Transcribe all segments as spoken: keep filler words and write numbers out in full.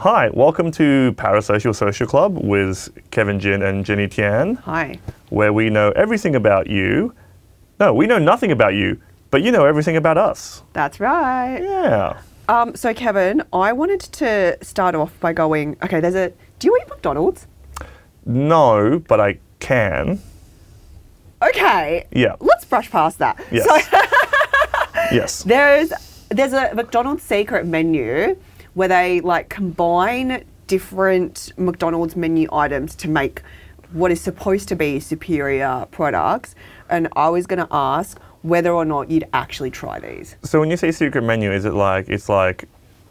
Hi, welcome to Parasocial Social Club with Kevin Jin and Jenny Tian. Hi. Where we know everything about you. No, we know nothing about you, but you know everything about us. That's right. Yeah. Um, so Kevin, I wanted to start off by going, okay, there's a, do you eat McDonald's? No, but I can. Okay. Yeah. Let's brush past that. Yes. So yes. There's, there's a McDonald's secret menu where they like combine different McDonald's menu items to make what is supposed to be superior products. And I was going to ask whether or not you'd actually try these. So when you say secret menu, is it like, it's like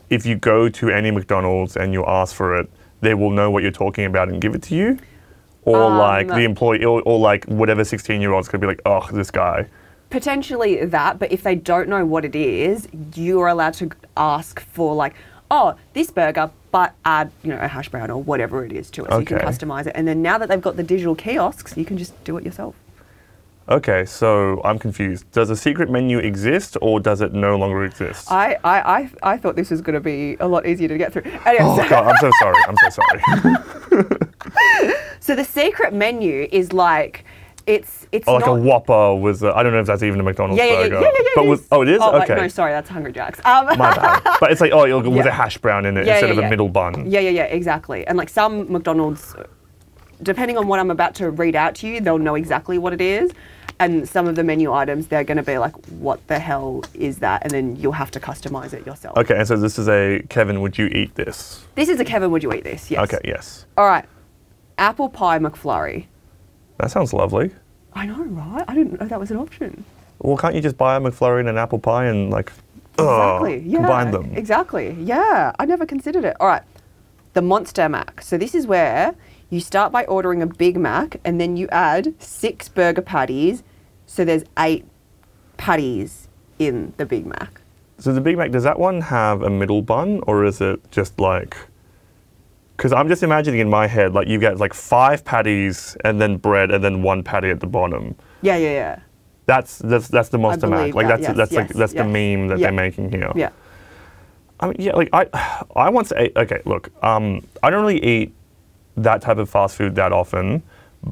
if you go to any McDonald's and you ask for it, they will know what you're talking about and give it to you? Or um, like the employee, or, or like whatever sixteen year olds could be like, oh, this guy. Potentially that, but if they don't know what it is, you are allowed to ask for like, oh, this burger, but add, you know, a hash brown or whatever it is to it, so okay. You can customize it. And then now that they've got the digital kiosks, you can just do it yourself. Okay, so I'm confused. Does a secret menu exist, or does it no longer exist? I I, I, I thought this was going to be a lot easier to get through. Anyway, oh, so God, I'm so sorry. I'm so sorry. So the secret menu is like, it's it's oh, like not a Whopper with a, I don't know if that's even a McDonald's yeah, yeah, burger. Yeah, yeah, yeah, yeah, but with, oh, it is? Oh, okay. Wait, no, sorry, that's Hungry Jack's. Um, My bad. But it's like, oh, it'll, yeah. with a hash brown in it yeah, instead yeah, of yeah. a middle bun. Yeah, yeah, yeah, exactly. And like some McDonald's, depending on what I'm about to read out to you, they'll know exactly what it is. And some of the menu items, they're going to be like, what the hell is that? And then you'll have to customize it yourself. Okay, and so this is a Kevin, would you eat this? This is a Kevin, would you eat this? Yes. Okay, yes. All right. Apple Pie McFlurry. That sounds lovely. I know, right? I didn't know that was an option. Well, can't you just buy a McFlurry and an apple pie and like, exactly. ugh, yeah. combine them? Exactly, yeah. I never considered it. All right, the Monster Mac. So this is where you start by ordering a Big Mac and then you add six burger patties. So there's eight patties in the Big Mac. So the Big Mac, does that one have a middle bun or is it just like... Because I'm just imagining in my head, like you get like five patties and then bread and then one patty at the bottom. Yeah, yeah, yeah. That's that's that's the Monster Mac. Like that. that's yes, that's yes, like that's yes. the meme that yeah. they're making here. Yeah. I mean, yeah, like I, I once ate. Okay, look, um, I don't really eat that type of fast food that often,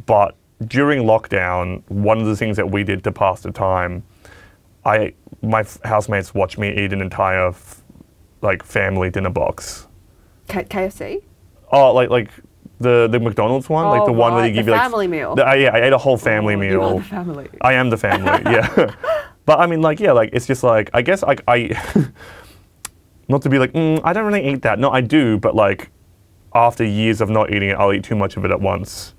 but during lockdown, one of the things that we did to pass the time, I my housemates watched me eat an entire like family dinner box. K- KFC. Oh, like like the, the McDonald's one, oh, like the one right. where they give the you like family meal. The, uh, yeah, I ate a whole family oh, meal. You are the family. I am the family. Yeah, but I mean, like, yeah, like it's just like I guess I, I not to be like mm, I don't really eat that. No, I do, but like after years of not eating it, I'll eat too much of it at once.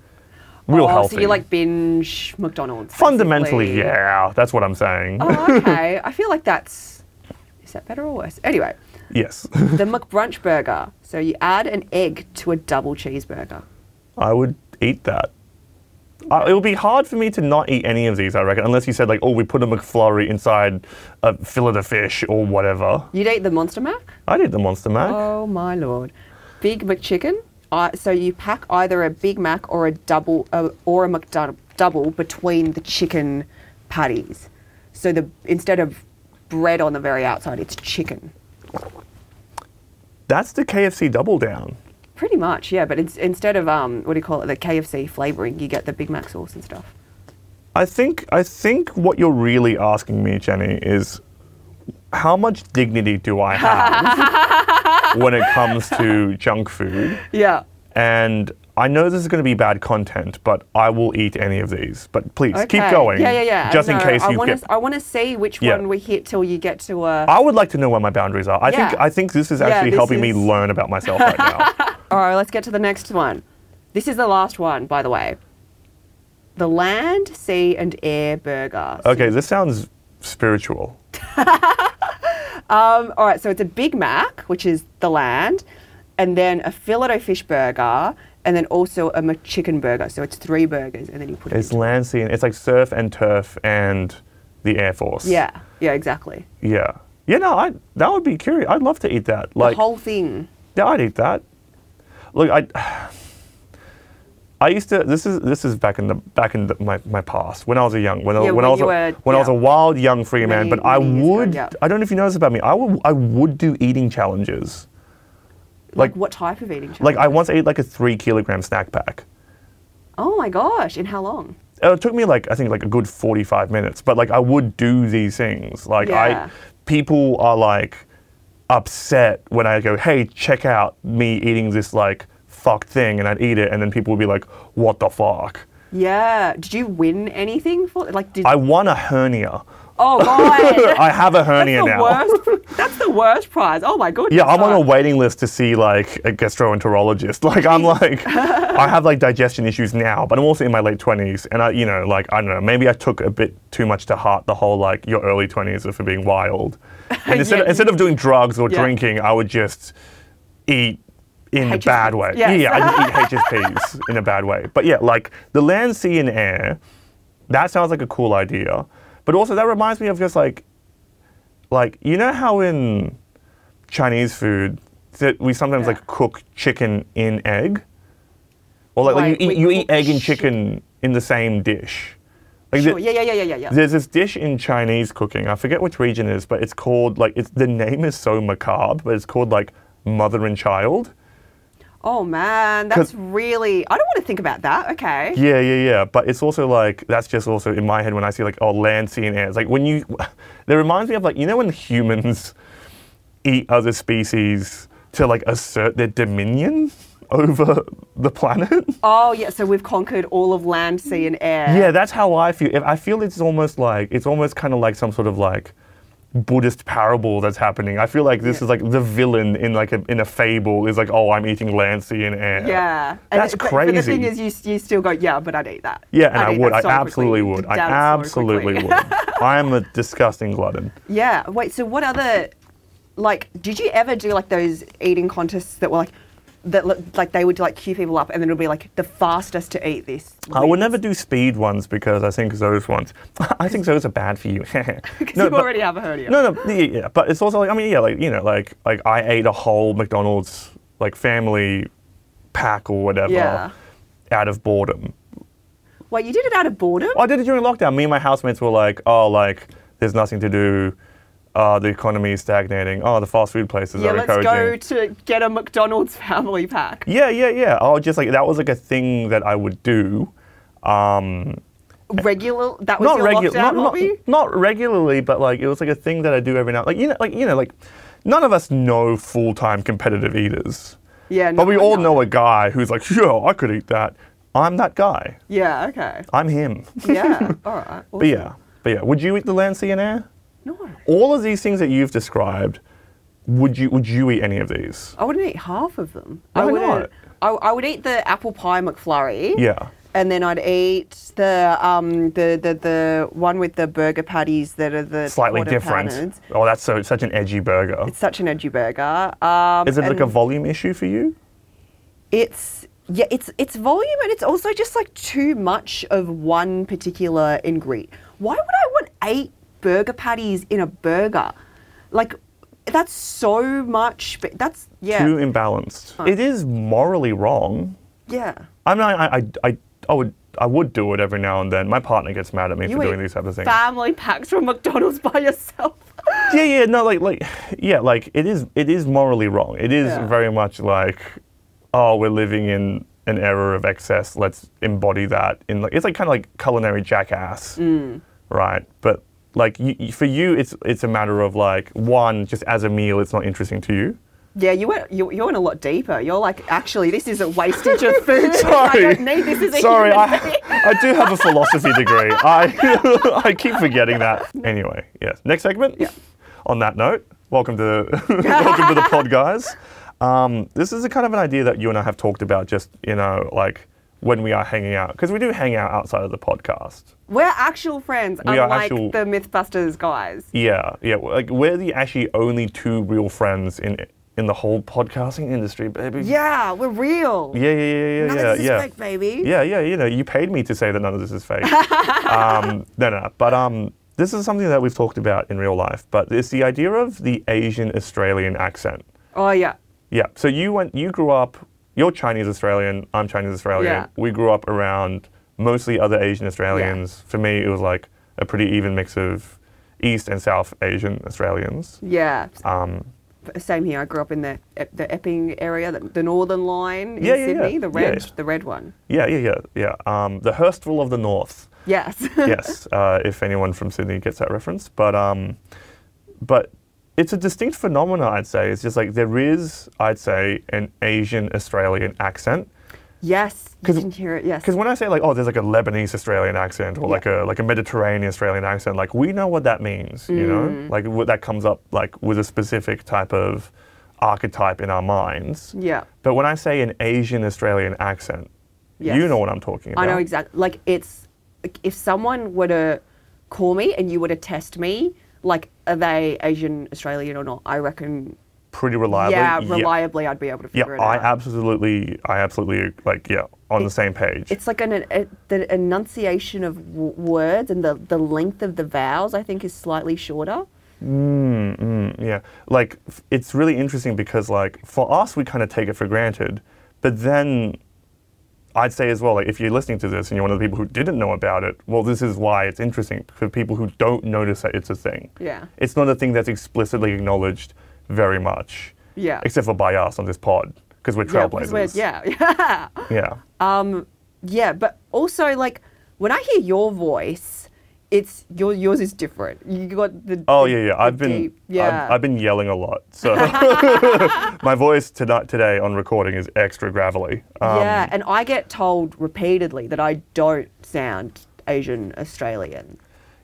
Real oh, healthy. So you like binge McDonald's? Fundamentally, basically. Yeah, that's what I'm saying. Oh, okay. I feel like that's is that better or worse? Anyway. Yes. The McBrunch burger. So you add an egg to a double cheeseburger. I would eat that. Uh, it would be hard for me to not eat any of these, I reckon, unless you said like, oh, we put a McFlurry inside a fillet of fish or whatever. You'd eat the Monster Mac? I'd eat the Monster Mac. Oh my Lord. Big McChicken. Uh, so you pack either a Big Mac or a double uh, or a McDouble between the chicken patties. So the instead of bread on the very outside, it's chicken. That's the K F C double down. Pretty much, yeah. But it's, instead of um, what do you call it, the K F C flavoring, you get the Big Mac sauce and stuff. I think I think what you're really asking me, Jenny, is how much dignity do I have when it comes to junk food? Yeah. And I know this is going to be bad content, but I will eat any of these. But please, okay. keep going. Yeah, yeah, yeah. Just no, in case I you wanna, get... I want to see which yeah. one we hit till you get to a... I would like to know where my boundaries are. I, yeah. think, I think this is actually yeah, this helping is... me learn about myself right now. All right, let's get to the next one. This is the last one, by the way. The Land, Sea and Air Burger. So okay, this sounds spiritual. um, all right, so it's a Big Mac, which is the land, and then a Filet-O-Fish burger... and then also a McChicken burger. So it's three burgers and then you put it in. It's land, sea, and it's like surf and turf and the Air Force. Yeah, yeah, exactly. Yeah. Yeah, no, I that would be curious. I'd love to eat that. Like, the whole thing. Yeah, I'd eat that. Look, I I used to this is this is back in the back in the, my, my past when I was a young when yeah, I when, when I was a, were, when yeah. I was a wild young free man, many, but I would ago, yeah. I don't know if you know this about me. I would I would do eating challenges. Like, like what type of eating challenge? Like I once ate like a three kilogram snack pack. Oh my gosh! In how long? It took me like I think like a good forty-five minutes. But like I would do these things. Like yeah. I, people are like upset when I go, hey, check out me eating this like fucked thing, and I'd eat it, and then people would be like, what the fuck? Yeah. Did you win anything for like? Did I won a hernia? Oh god! I have a hernia that's now. Worst, that's the worst prize. Oh my goodness! Yeah, I'm on a waiting list to see like a gastroenterologist. Like I'm like, I have like digestion issues now, but I'm also in my late twenties, and I, you know, like I don't know, maybe I took a bit too much to heart the whole like your early twenties are for being wild. And instead, yeah. of, instead of doing drugs or yeah. drinking, I would just eat in H S Ps. A bad way. Yes. Yeah, I just eat H S Ps in a bad way. But yeah, like the land, sea, and air. That sounds like a cool idea. But also that reminds me of just like, like you know how in Chinese food that we sometimes yeah. like cook chicken in egg, or like, like, like you eat you eat egg and chicken in the same dish. Like sure. the, yeah, yeah, yeah, yeah, yeah. There's this dish in Chinese cooking. I forget which region it is, but it's called like it's the name is so macabre, but it's called like mother and child. Oh man, that's really, I don't want to think about that, okay. Yeah, yeah, yeah, but it's also like, that's just also in my head when I see like, oh, land, sea, and air. It's like when you, that reminds me of like, you know when humans eat other species to like assert their dominion over the planet? Oh yeah, so we've conquered all of land, sea, and air. Yeah, that's how I feel. I feel it's almost like, it's almost kind of like some sort of like, Buddhist parable that's happening. I feel like this yeah. is like the villain in like a, in a fable is like, oh, I'm eating land, sea, and air. Yeah, that's and, crazy. But, but the thing is, you, you still go, yeah, but I'd eat that. Yeah, and I'd I would. I so absolutely quickly. would. I absolutely so would. I am a disgusting glutton. Yeah. Wait. So what other, like, did you ever do like those eating contests that were like, that looked like they would like queue people up and then it would be like the fastest to eat this? I would never do speed ones because I think those ones, I think those are bad for you. Because no, you but, already have a hernia. No, no, yeah, yeah, but it's also like, I mean, yeah, like, you know, like, like I ate a whole McDonald's, like family pack or whatever yeah. out of boredom. Wait, you did it out of boredom? I did it during lockdown. Me and my housemates were like, oh, like, there's nothing to do. Oh, uh, the economy is stagnating. Oh, the fast food places yeah, are encouraging. Yeah, let's go to get a McDonald's family pack. Yeah, yeah, yeah. Oh, just like, that was like a thing that I would do. Um, Regular, that was not your regu- lockdown not, hobby? Not, not regularly, but like, it was like a thing that I do every now, like, you know, like, you know, like, none of us know full-time competitive eaters. Yeah, no, But we all no. know a guy who's like, yo, I could eat that. I'm that guy. Yeah, okay. I'm him. Yeah, all right. Awesome. But yeah, but yeah. Would you eat the land, sea, and air? No. All of these things that you've described, would you would you eat any of these? I wouldn't eat half of them. No, I would not. I, I would eat the apple pie McFlurry. Yeah. And then I'd eat the um the the, the one with the burger patties that are the slightly different. Patterns. Oh, that's so such an edgy burger. It's such an edgy burger. Um, Is it like a volume issue for you? It's yeah, it's it's volume, and it's also just like too much of one particular ingredient. Why would I want eight? Burger patties in a burger, like that's so much. But that's yeah. too imbalanced. Oh. It is morally wrong. Yeah. I mean, I, I, I, I would, I would do it every now and then. My partner gets mad at me you for doing these type of things. Family packs from McDonald's by yourself. yeah, yeah, no, like, like, yeah, like it is, it is morally wrong. It is yeah. very much like, oh, we're living in an era of excess. Let's embody that in like it's like kind of like culinary jackass, mm. right? But Like, you, for you, it's it's a matter of, like, one, just as a meal, it's not interesting to you. Yeah, you went, you, you're in a lot deeper. You're like, actually, this is a wastage of food. Sorry. I don't need this as a Sorry, I, I do have a philosophy degree. I I keep forgetting that. Anyway, yes. Next segment? Yeah. On that note, welcome to, welcome to the pod, guys. Um, this is a kind of an idea that you and I have talked about just, you know, like, when we are hanging out, because we do hang out outside of the podcast. We're actual friends, we unlike are actual, the Mythbusters guys. Yeah, yeah, like we're the actually only two real friends in in the whole podcasting industry, baby. Yeah, we're real. Yeah, yeah, yeah, yeah, none yeah. None of this yeah. is fake, baby. Yeah, yeah, you know, you paid me to say that none of this is fake. um, no, no, but um, this is something that we've talked about in real life, but it's the idea of the Asian-Australian accent. Oh, yeah. Yeah, so you went, you grew up. You're Chinese-Australian, I'm Chinese-Australian. Yeah. We grew up around mostly other Asian-Australians. Yeah. For me, it was like a pretty even mix of East and South Asian-Australians. Yeah. Um, Same here. I grew up in the the Epping area, the, the Northern Line in yeah, yeah, Sydney, yeah. the red, yeah, yeah. the red one. Yeah, yeah, yeah, yeah. Um, the Hurstville of the North. Yes. Yes. Uh, if anyone from Sydney gets that reference, but um, but it's a distinct phenomena. I'd say it's just like there is, I'd say, an Asian-Australian accent. Yes, you can hear it. Yes. Because when I say like, oh, there's like a Lebanese Australian accent or yeah. like a like a Mediterranean Australian accent, like we know what that means, mm. you know, like what that comes up like with a specific type of archetype in our minds. Yeah. But when I say an Asian Australian accent, yes. you know what I'm talking about. I know exactly. Like it's like if someone were to call me and you were to test me, like are they Asian Australian or not? I reckon. Pretty reliably. Yeah, reliably yeah. I'd be able to figure yeah, it out. Yeah, I absolutely, I absolutely, like, yeah, on it, the same page. It's like an, a, the enunciation of w words and the, the length of the vowels, I think, is slightly shorter. Mm, mm, yeah. Like, f it's really interesting because, like, for us, we kind of take it for granted. But then I'd say as well, like, if you're listening to this and you're one of the people who didn't know about it, well, this is why it's interesting for people who don't notice that it's a thing. Yeah. It's not a thing that's explicitly acknowledged very much, yeah. Except for by us on this pod, because we're trailblazers. Yeah, we're, yeah, yeah. Yeah. Um, yeah, but also like when I hear your voice, it's your yours is different. You got the oh the, yeah yeah. I've been deep, yeah. I've, I've been yelling a lot, so my voice tonight today on recording is extra gravelly. Um, yeah, and I get told repeatedly that I don't sound Asian Australian.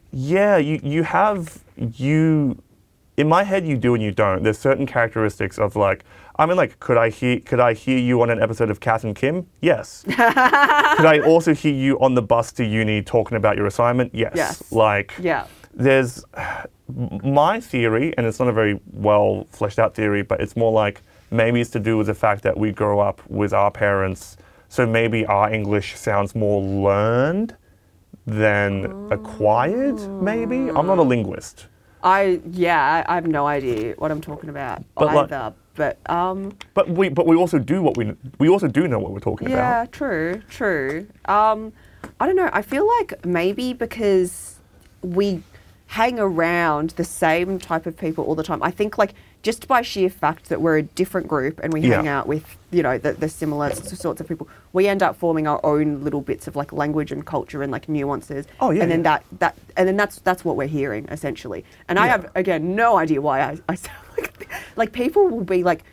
Yeah, you you have you. In my head, you do and you don't. There's certain characteristics of like, I mean, like, could I hear could I hear you on an episode of Kath and Kim? Yes. Could I also hear you on the bus to uni talking about your assignment? Yes. Yes. Like, yeah. There's my theory, and it's not a very well fleshed out theory, but it's more like maybe it's to do with the fact that we grow up with our parents, so maybe our English sounds more learned than acquired. Maybe I'm not a linguist. I yeah, I have no idea what I'm talking about but either. Like, but um. But we but we also do what we we also do know what we're talking yeah, about. Yeah, true, true. Um, I don't know. I feel like maybe because we hang around the same type of people all the time. I think like just by sheer fact that we're a different group and we yeah. hang out with you know the, the similar sorts of people, we end up forming our own little bits of like language and culture and like nuances. Oh yeah. And then yeah. that that and then that's that's what we're hearing essentially. And yeah. I have again no idea why I, I sound like that. Like people will be like,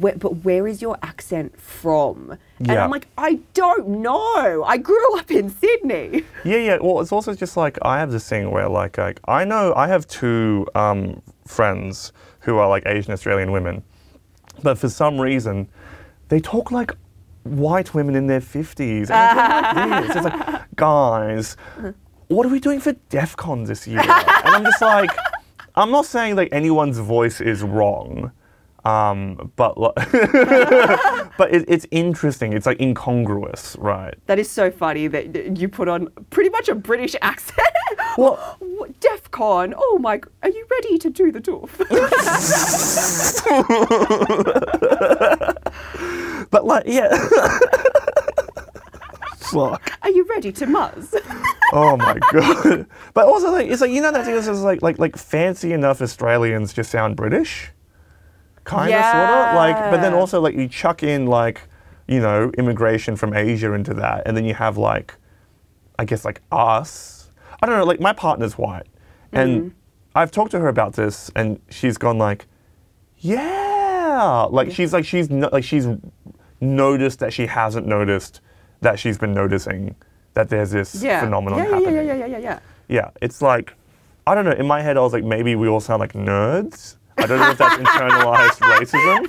where, but where is your accent from? And yeah. I'm like, I don't know. I grew up in Sydney. Yeah, yeah. Well, it's also just like I have this thing where like I, I know I have two um, friends who are like Asian Australian women, but for some reason they talk like white women in their fifties. And like this. It's like, guys, what are we doing for DEFCON this year? And I'm just like, I'm not saying like anyone's voice is wrong. Um, but but it, it's interesting. It's like incongruous, right? That is so funny that you put on pretty much a British accent. What? DEFCON. Oh my! Are you ready to do the doof? But like, yeah. Fuck. Are you ready to muzz? Oh my god! But also, like, it's like you know that thing that's like like like fancy enough Australians just sound British. Kind of, sort of, like, but then also, like, you chuck in, like, you know, immigration from Asia into that, and then you have, like, I guess, like, us. I don't know, like, my partner's white, and mm. I've talked to her about this, and she's gone, like, yeah, like, yeah. she's, like, she's, no, like, she's noticed that she hasn't noticed that she's been noticing that there's this yeah. phenomenon yeah, yeah, happening. Yeah, yeah, yeah, yeah, yeah, yeah. It's, like, I don't know, in my head, I was, like, maybe we all sound like nerds. I don't know if that's internalized racism.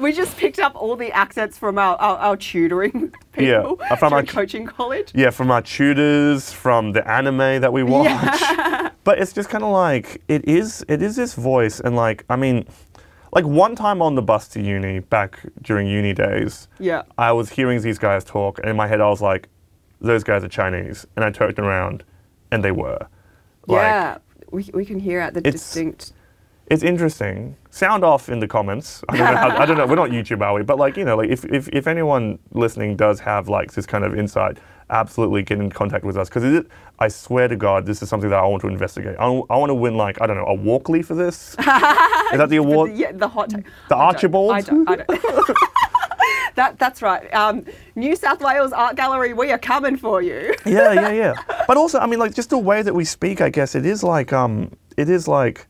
We just picked up all the accents from our, our, our tutoring people yeah, from our coaching college. Yeah, from our tutors, from the anime that we watch. Yeah. But it's just kind of like, it is it is this voice. And like, I mean, like one time on the bus to uni, back during uni days, yeah. I was hearing these guys talk. And in my head, I was like, those guys are Chinese. And I turned around and they were. Like, yeah, we, we can hear out the distinct... It's interesting. Sound off in the comments. I don't know. How, I don't know. We're not YouTube, are we? But like, you know, like if, if if anyone listening does have like this kind of insight, absolutely get in contact with us, because I swear to God, this is something that I want to investigate. I, I want to win, like, I don't know, a Walkley for this. Is that the award? The, yeah, the hot take. The I Archibald? Don't, I don't. I don't. That, that's right. Um, New South Wales Art Gallery, we are coming for you. Yeah, yeah, yeah. But also, I mean, like, just the way that we speak, I guess, it is like, um, it is like,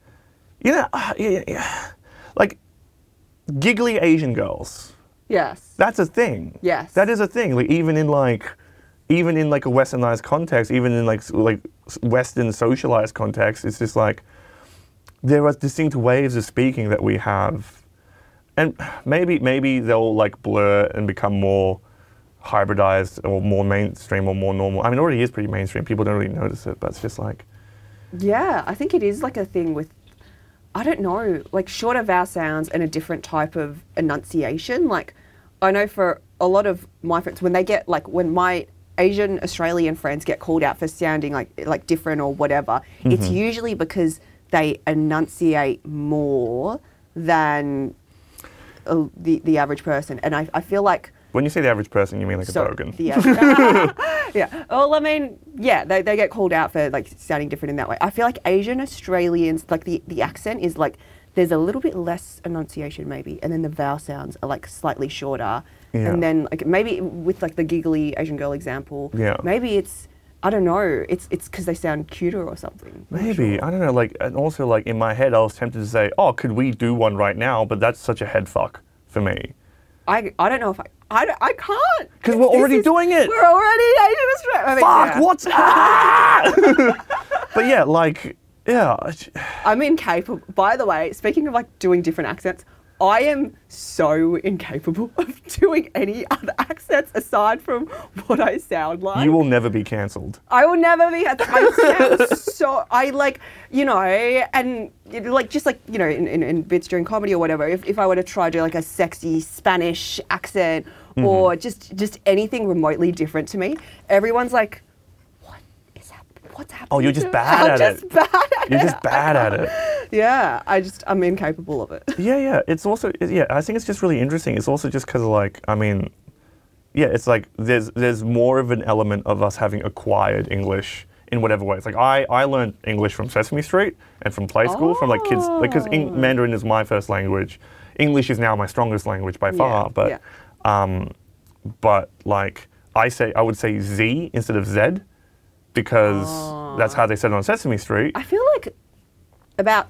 you know, uh, yeah, yeah. like giggly Asian girls. Yes. That's a thing. Yes. That is a thing. Like, even in like, even in like a westernized context, even in like, like Western socialized context, it's just like, there are distinct ways of speaking that we have. And maybe maybe they'll like blur and become more hybridized or more mainstream or more normal. I mean, it already is pretty mainstream. People don't really notice it, but it's just like... Yeah, I think it is like a thing with, I don't know, like shorter vowel sounds and a different type of enunciation. Like, I know for a lot of my friends, when they get like, when my Asian-Australian friends get called out for sounding like, like different or whatever, mm-hmm. it's usually because they enunciate more than... The, the average person, and I, I feel like when you say the average person, you mean like so, a bogan. Yeah, yeah. Well, I mean, yeah, they they get called out for like sounding different in that way. I feel like Asian Australians, like the the accent is like there's a little bit less enunciation maybe, and then the vowel sounds are like slightly shorter, yeah. and then like maybe with like the giggly Asian girl example, yeah. maybe it's I don't know, it's it's because they sound cuter or something. Maybe sure. I don't know. Like, and also like in my head, I was tempted to say, oh, could we do one right now? But that's such a head fuck. For me, I I don't know if I I, I can't because we're already is, doing it. We're already Asian Australian. I mean, Fuck yeah. what's ah! But yeah, like yeah. I'm incapable. By the way, speaking of like doing different accents, I am so incapable of doing any other accents aside from what I sound like. You will never be cancelled. I will never be. I sound so. I like, you know, and like just like, you know, in, in, in bits during comedy or whatever, if, if I were to try to do like a sexy Spanish accent mm-hmm. or just, just anything remotely different to me, everyone's like, what is happening? What's happening? Oh, you're just bad at, just it. Bad at you're it. You're just bad at it. Yeah, I just, I'm incapable of it. Yeah, yeah, it's also, yeah, I think it's just really interesting. It's also just because, like, I mean, yeah, it's like there's there's more of an element of us having acquired English in whatever way. It's like, I, I learned English from Sesame Street and from Play School, oh. from, like, kids, like, because Mandarin is my first language. English is now my strongest language by far, yeah, but, yeah. Um, but, like, I say, I would say Z instead of Z because oh. that's how they said it on Sesame Street. I feel like about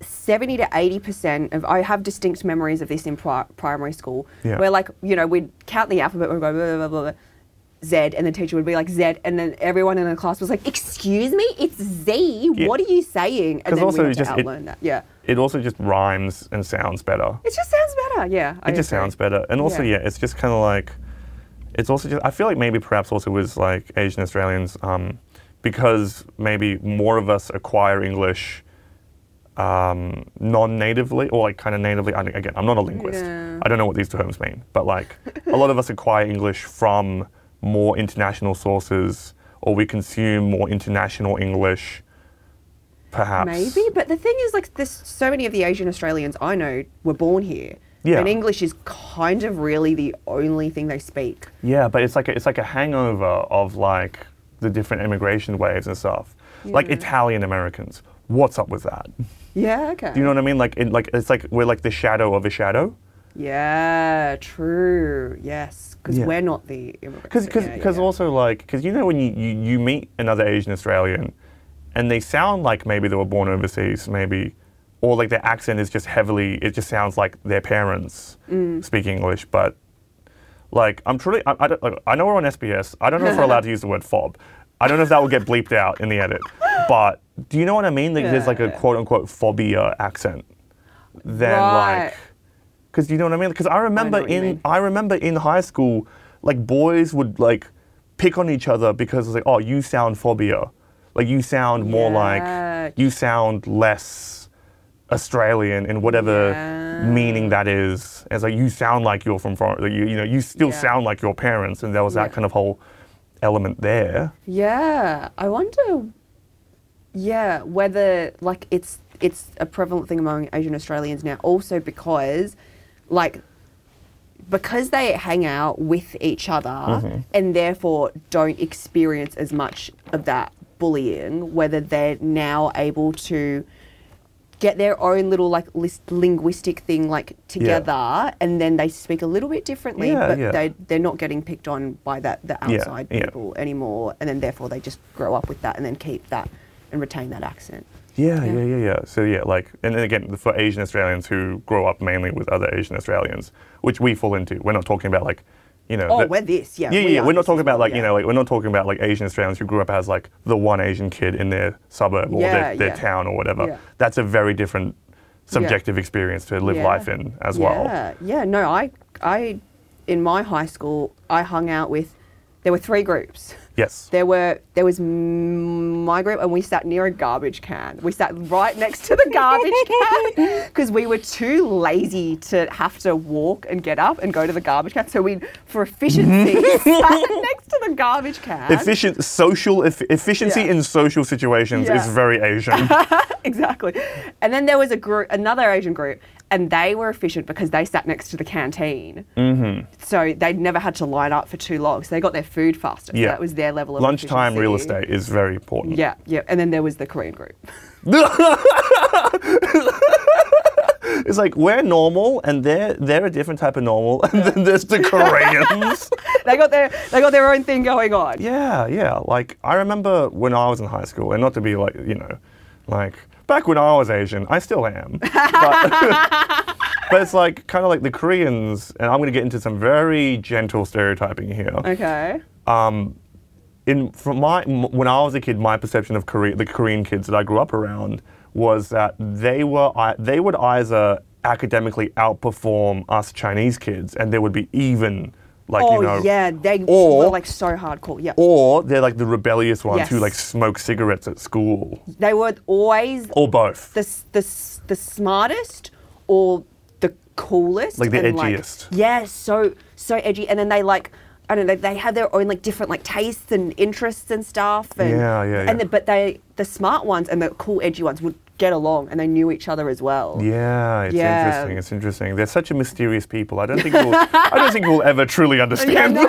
seventy to eighty percent of, I have distinct memories of this in pri primary school, yeah. where like, you know, we'd count the alphabet, we'd go blah, blah, blah, blah, Z, and the teacher would be like Z, and then everyone in the class was like, excuse me, it's Z, yeah. what are you saying? And then also we had just, to outlearn it, that, yeah. It also just rhymes and sounds better. It just sounds better, yeah. I it just agree. sounds better. And also, yeah, yeah it's just kind of like, it's also just, I feel like maybe perhaps also was like Asian Australians, um, because maybe more of us acquire English Um, non-natively or like kind of natively. I mean, again, I'm not a linguist. Yeah. I don't know what these terms mean, but like a lot of us acquire English from more international sources, or we consume more international English, perhaps. Maybe, but the thing is, like, there's so many of the Asian Australians I know were born here, yeah. and English is kind of really the only thing they speak. Yeah, but it's like a, it's like a hangover of like the different immigration waves and stuff, yeah. like Italian Americans. What's up with that? Yeah, okay. Do you know what I mean? Like, in, like it's like we're like the shadow of a shadow. Yeah, true. Yes, because yeah. we're not the immigrants. Because because yeah, yeah. also like because you know when you, you you meet another Asian Australian, and they sound like maybe they were born overseas, maybe, or like their accent is just heavily. It just sounds like their parents mm. speak English, but like I'm truly I, I don't like, I know we're on S B S. I don't know if we're allowed to use the word fob. I don't know if that will get bleeped out in the edit, but. Do you know what I mean? Like, yeah. There's like a quote-unquote phobia accent, then right. like, because you know what I mean. Because I remember I in I remember in high school, like boys would like pick on each other because it's like, oh, you sound phobia, like you sound more yeah. like you sound less Australian in whatever yeah. meaning that is. As like you sound like you're from foreign, like, you you know you still yeah. sound like your parents, and there was yeah. that kind of whole element there. Yeah, I wonder. Yeah, whether like it's it's a prevalent thing among Asian Australians now, also because like because they hang out with each other mm-hmm. and therefore don't experience as much of that bullying, whether they're now able to get their own little like list, linguistic thing like together yeah. and then they speak a little bit differently yeah, but yeah. they, they're not getting picked on by that the outside yeah, people yeah. anymore, and then therefore they just grow up with that and then keep that and retain that accent. Yeah, yeah, yeah, yeah. yeah. So yeah, like, and then again, for Asian Australians who grow up mainly with other Asian Australians, which we fall into, we're not talking about like, you know. Oh, the, we're this, yeah. Yeah, we yeah, we're not talking about like, yeah. you know, like, we're not talking about like Asian Australians who grew up as like the one Asian kid in their suburb or yeah, their, their yeah. town or whatever. Yeah. That's a very different subjective yeah. experience to live yeah. life in as yeah. well. Yeah, yeah, no, I, I, in my high school, I hung out with, there were three groups. Yes. There were there was my group, and we sat near a garbage can. We sat right next to the garbage can because we were too lazy to have to walk and get up and go to the garbage can. So we, for efficiency, sat next to the garbage can. Efficient social eff efficiency yeah. in social situations yeah. is very Asian. Exactly. And then there was a group, another Asian group. And they were efficient because they sat next to the canteen. Mm-hmm. So they'd never had to line up for too long. So they got their food faster. Yeah. So that was their level of lunchtime efficiency. Real estate is very important. Yeah, yeah. And then there was the Korean group. It's like, we're normal and they're, they're a different type of normal. And yeah. then there's the Koreans. They got their, they got their own thing going on. Yeah, yeah. Like, I remember when I was in high school, and not to be like, you know, like... Back when I was Asian, I still am. But, but it's like kind of like the Koreans, and I'm going to get into some very gentle stereotyping here. Okay. Um, in from my when I was a kid, my perception of Korea, the Korean kids that I grew up around, was that they were they would either academically outperform us Chinese kids, and they would be even. Like, oh, you know, yeah, they or, were like so hardcore, yeah. Or they're like the rebellious ones yes. who like smoke cigarettes at school. They were always... Or both. The, the, the smartest or the coolest. Like the edgiest. Like, yeah, so, so edgy. And then they like, I don't know, they have their own like different like tastes and interests and stuff. And, yeah, yeah, yeah. And the, but they, the smart ones and the cool edgy ones would get along and they knew each other as well. Yeah, it's yeah. interesting, it's interesting. They're such a mysterious people. I don't think we'll, I don't think we'll ever truly understand them.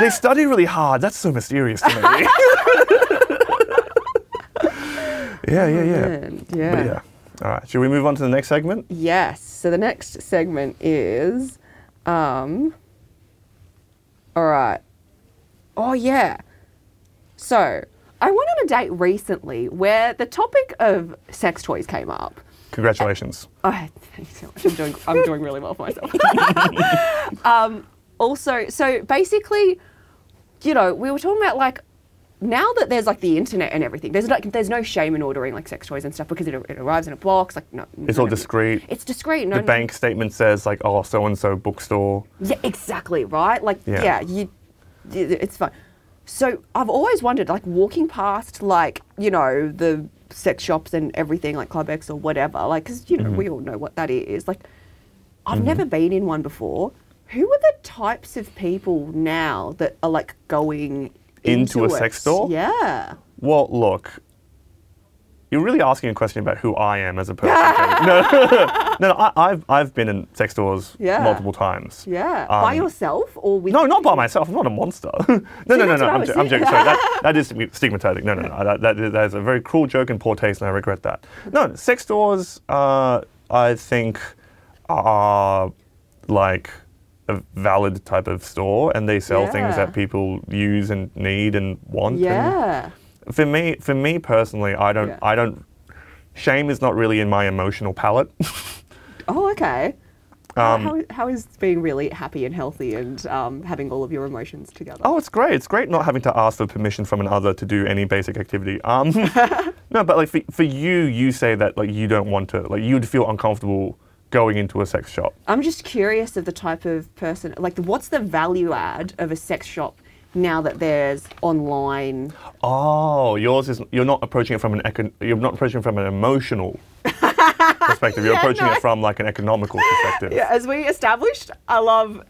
They study really hard. That's so mysterious to me. yeah, yeah, yeah. Yeah. But yeah. All right, should we move on to the next segment? Yes, so the next segment is, um, all right. Oh, yeah. So, I went on a date recently where the topic of sex toys came up. Congratulations. Uh, oh, thank you so much. I'm doing, I'm doing really well for myself. um, also, so basically, you know, we were talking about like, now that there's like the internet and everything, there's like there's no shame in ordering like sex toys and stuff because it, it arrives in a box. Like no, it's all discreet. It's discreet. No, the no, bank statement says like, oh, so and so bookstore. Yeah, exactly. Right. Like yeah, yeah you, it's fine. So I've always wondered, like, walking past, like, you know, the sex shops and everything, like Club X or whatever, like, because, you know, mm-hmm. we all know what that is. Like, I've mm-hmm. never been in one before. Who are the types of people now that are, like, going into, into a sex store? Yeah. Well, look, you're really asking a question about who I am as a person. no, no, no I, I've I've been in sex stores yeah. multiple times. Yeah, um, by yourself or with? No, not by myself. I'm not a monster. no, See, no, no, no, no. I'm, jo I'm joking. Sorry, that, that is stigmatizing. No, no, no. That, that, that is a very cruel joke and poor taste, and I regret that. No, sex stores. Uh, I think are like a valid type of store, and they sell yeah. things that people use and need and want. Yeah. And, For me, for me personally, I don't. Yeah. I don't. Shame is not really in my emotional palette. Oh, okay. Um, how, how is being really happy and healthy and um, having all of your emotions together? Oh, it's great. It's great not having to ask for permission from another to do any basic activity. Um, no, but like for, for you, you say that like you don't want to. Like you'd feel uncomfortable going into a sex shop. I'm just curious of the type of person. Like, what's the value add of a sex shop? Now that there's online. Oh, yours is you're not approaching it from an econ, you're not approaching it from an emotional perspective. You're yeah, approaching no. it from like an economical perspective. Yeah, as we established, I love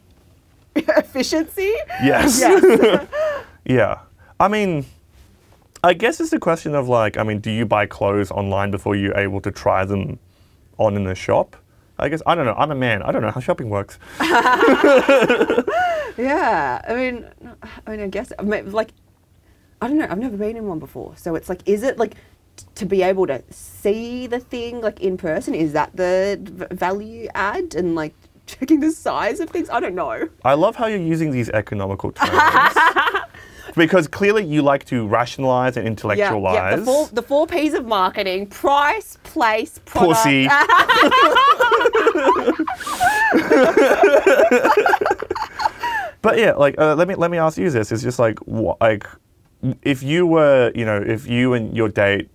efficiency. Yes. yes. yeah. I mean, I guess it's the question of like, I mean, do you buy clothes online before you're able to try them on in the shop? I guess, I don't know, I'm a man, I don't know how shopping works. Yeah, I mean, I mean, I guess, I mean, like, I don't know, I've never been in one before, so it's like, is it like, to be able to see the thing like in person, is that the value add, and like checking the size of things? I don't know. I love how you're using these economical terms. Because clearly you like to rationalise and intellectualise. Yeah, yeah. The, four, the four P's of marketing: price, place, product. Pussy. But yeah, like uh, let me let me ask you this: it's just like what, like if you were, you know, if you and your date,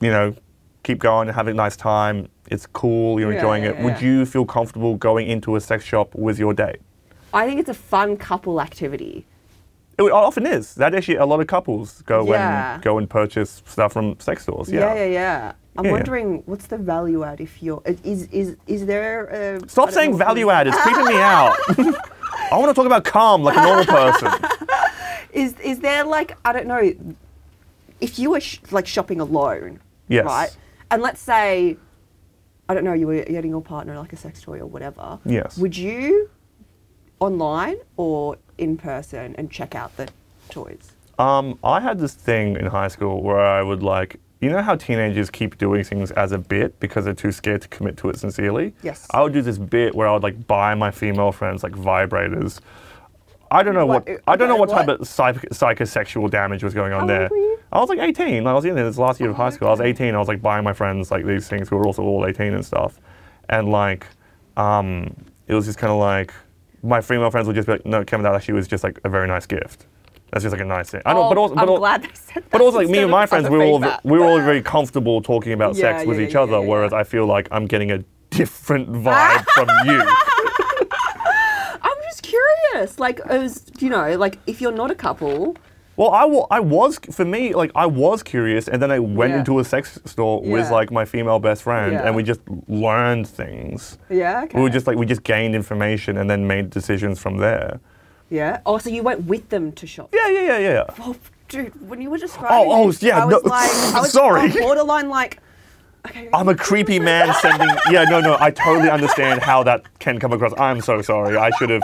you know, keep going and having a nice time, it's cool, you're yeah, enjoying yeah, it. Yeah. Would you feel comfortable going into a sex shop with your date? I think it's a fun couple activity. It often is. That actually, a lot of couples go yeah. and go and purchase stuff from sex stores. Yeah, yeah, yeah. yeah. I'm yeah, wondering yeah. what's the value add if you're is is is there? A, Stop saying value add. It's creeping me out. I want to talk about calm like a normal person. Is is there like I don't know, if you were sh like shopping alone, yes. right? And let's say, I don't know, you were getting your partner like a sex toy or whatever. Yes. Would you? Online or in person and check out the toys? Um, I had this thing in high school where I would like, you know how teenagers keep doing things as a bit because they're too scared to commit to it sincerely? Yes. I would do this bit where I would like buy my female friends like vibrators. I don't know what, what I don't know what, what type of psych psychosexual damage was going on oh, there. I was like eighteen. I was in this last year oh, of high school. Okay. I was eighteen. I was like buying my friends like these things who were also all eighteen and stuff. And like, um, it was just kind of like, my female friends would just be like, no, Kevin, that actually was just like a very nice gift. That's just like a nice thing. I know, oh, but also, but I'm all, glad they said that. But also, like me and my friends, we were all we were all very comfortable talking about yeah, sex yeah, with each yeah, other. Yeah, whereas yeah. I feel like I'm getting a different vibe from you. I'm just curious, like, as you know, like if you're not a couple. Well, I, w I was, for me, like, I was curious, and then I went yeah. into a sex store yeah. with, like, my female best friend, yeah. and we just learned things. Yeah, okay. We were just, like, we just gained information and then made decisions from there. Yeah? Oh, so you went with them to shop? Yeah, yeah, yeah, yeah. Oh, dude, when you were describing oh, oh, yeah, I was, no, like, I was sorry. borderline, like, okay. I'm a creepy man sending, yeah, no, no, I totally understand how that can come across. I'm so sorry. I should have...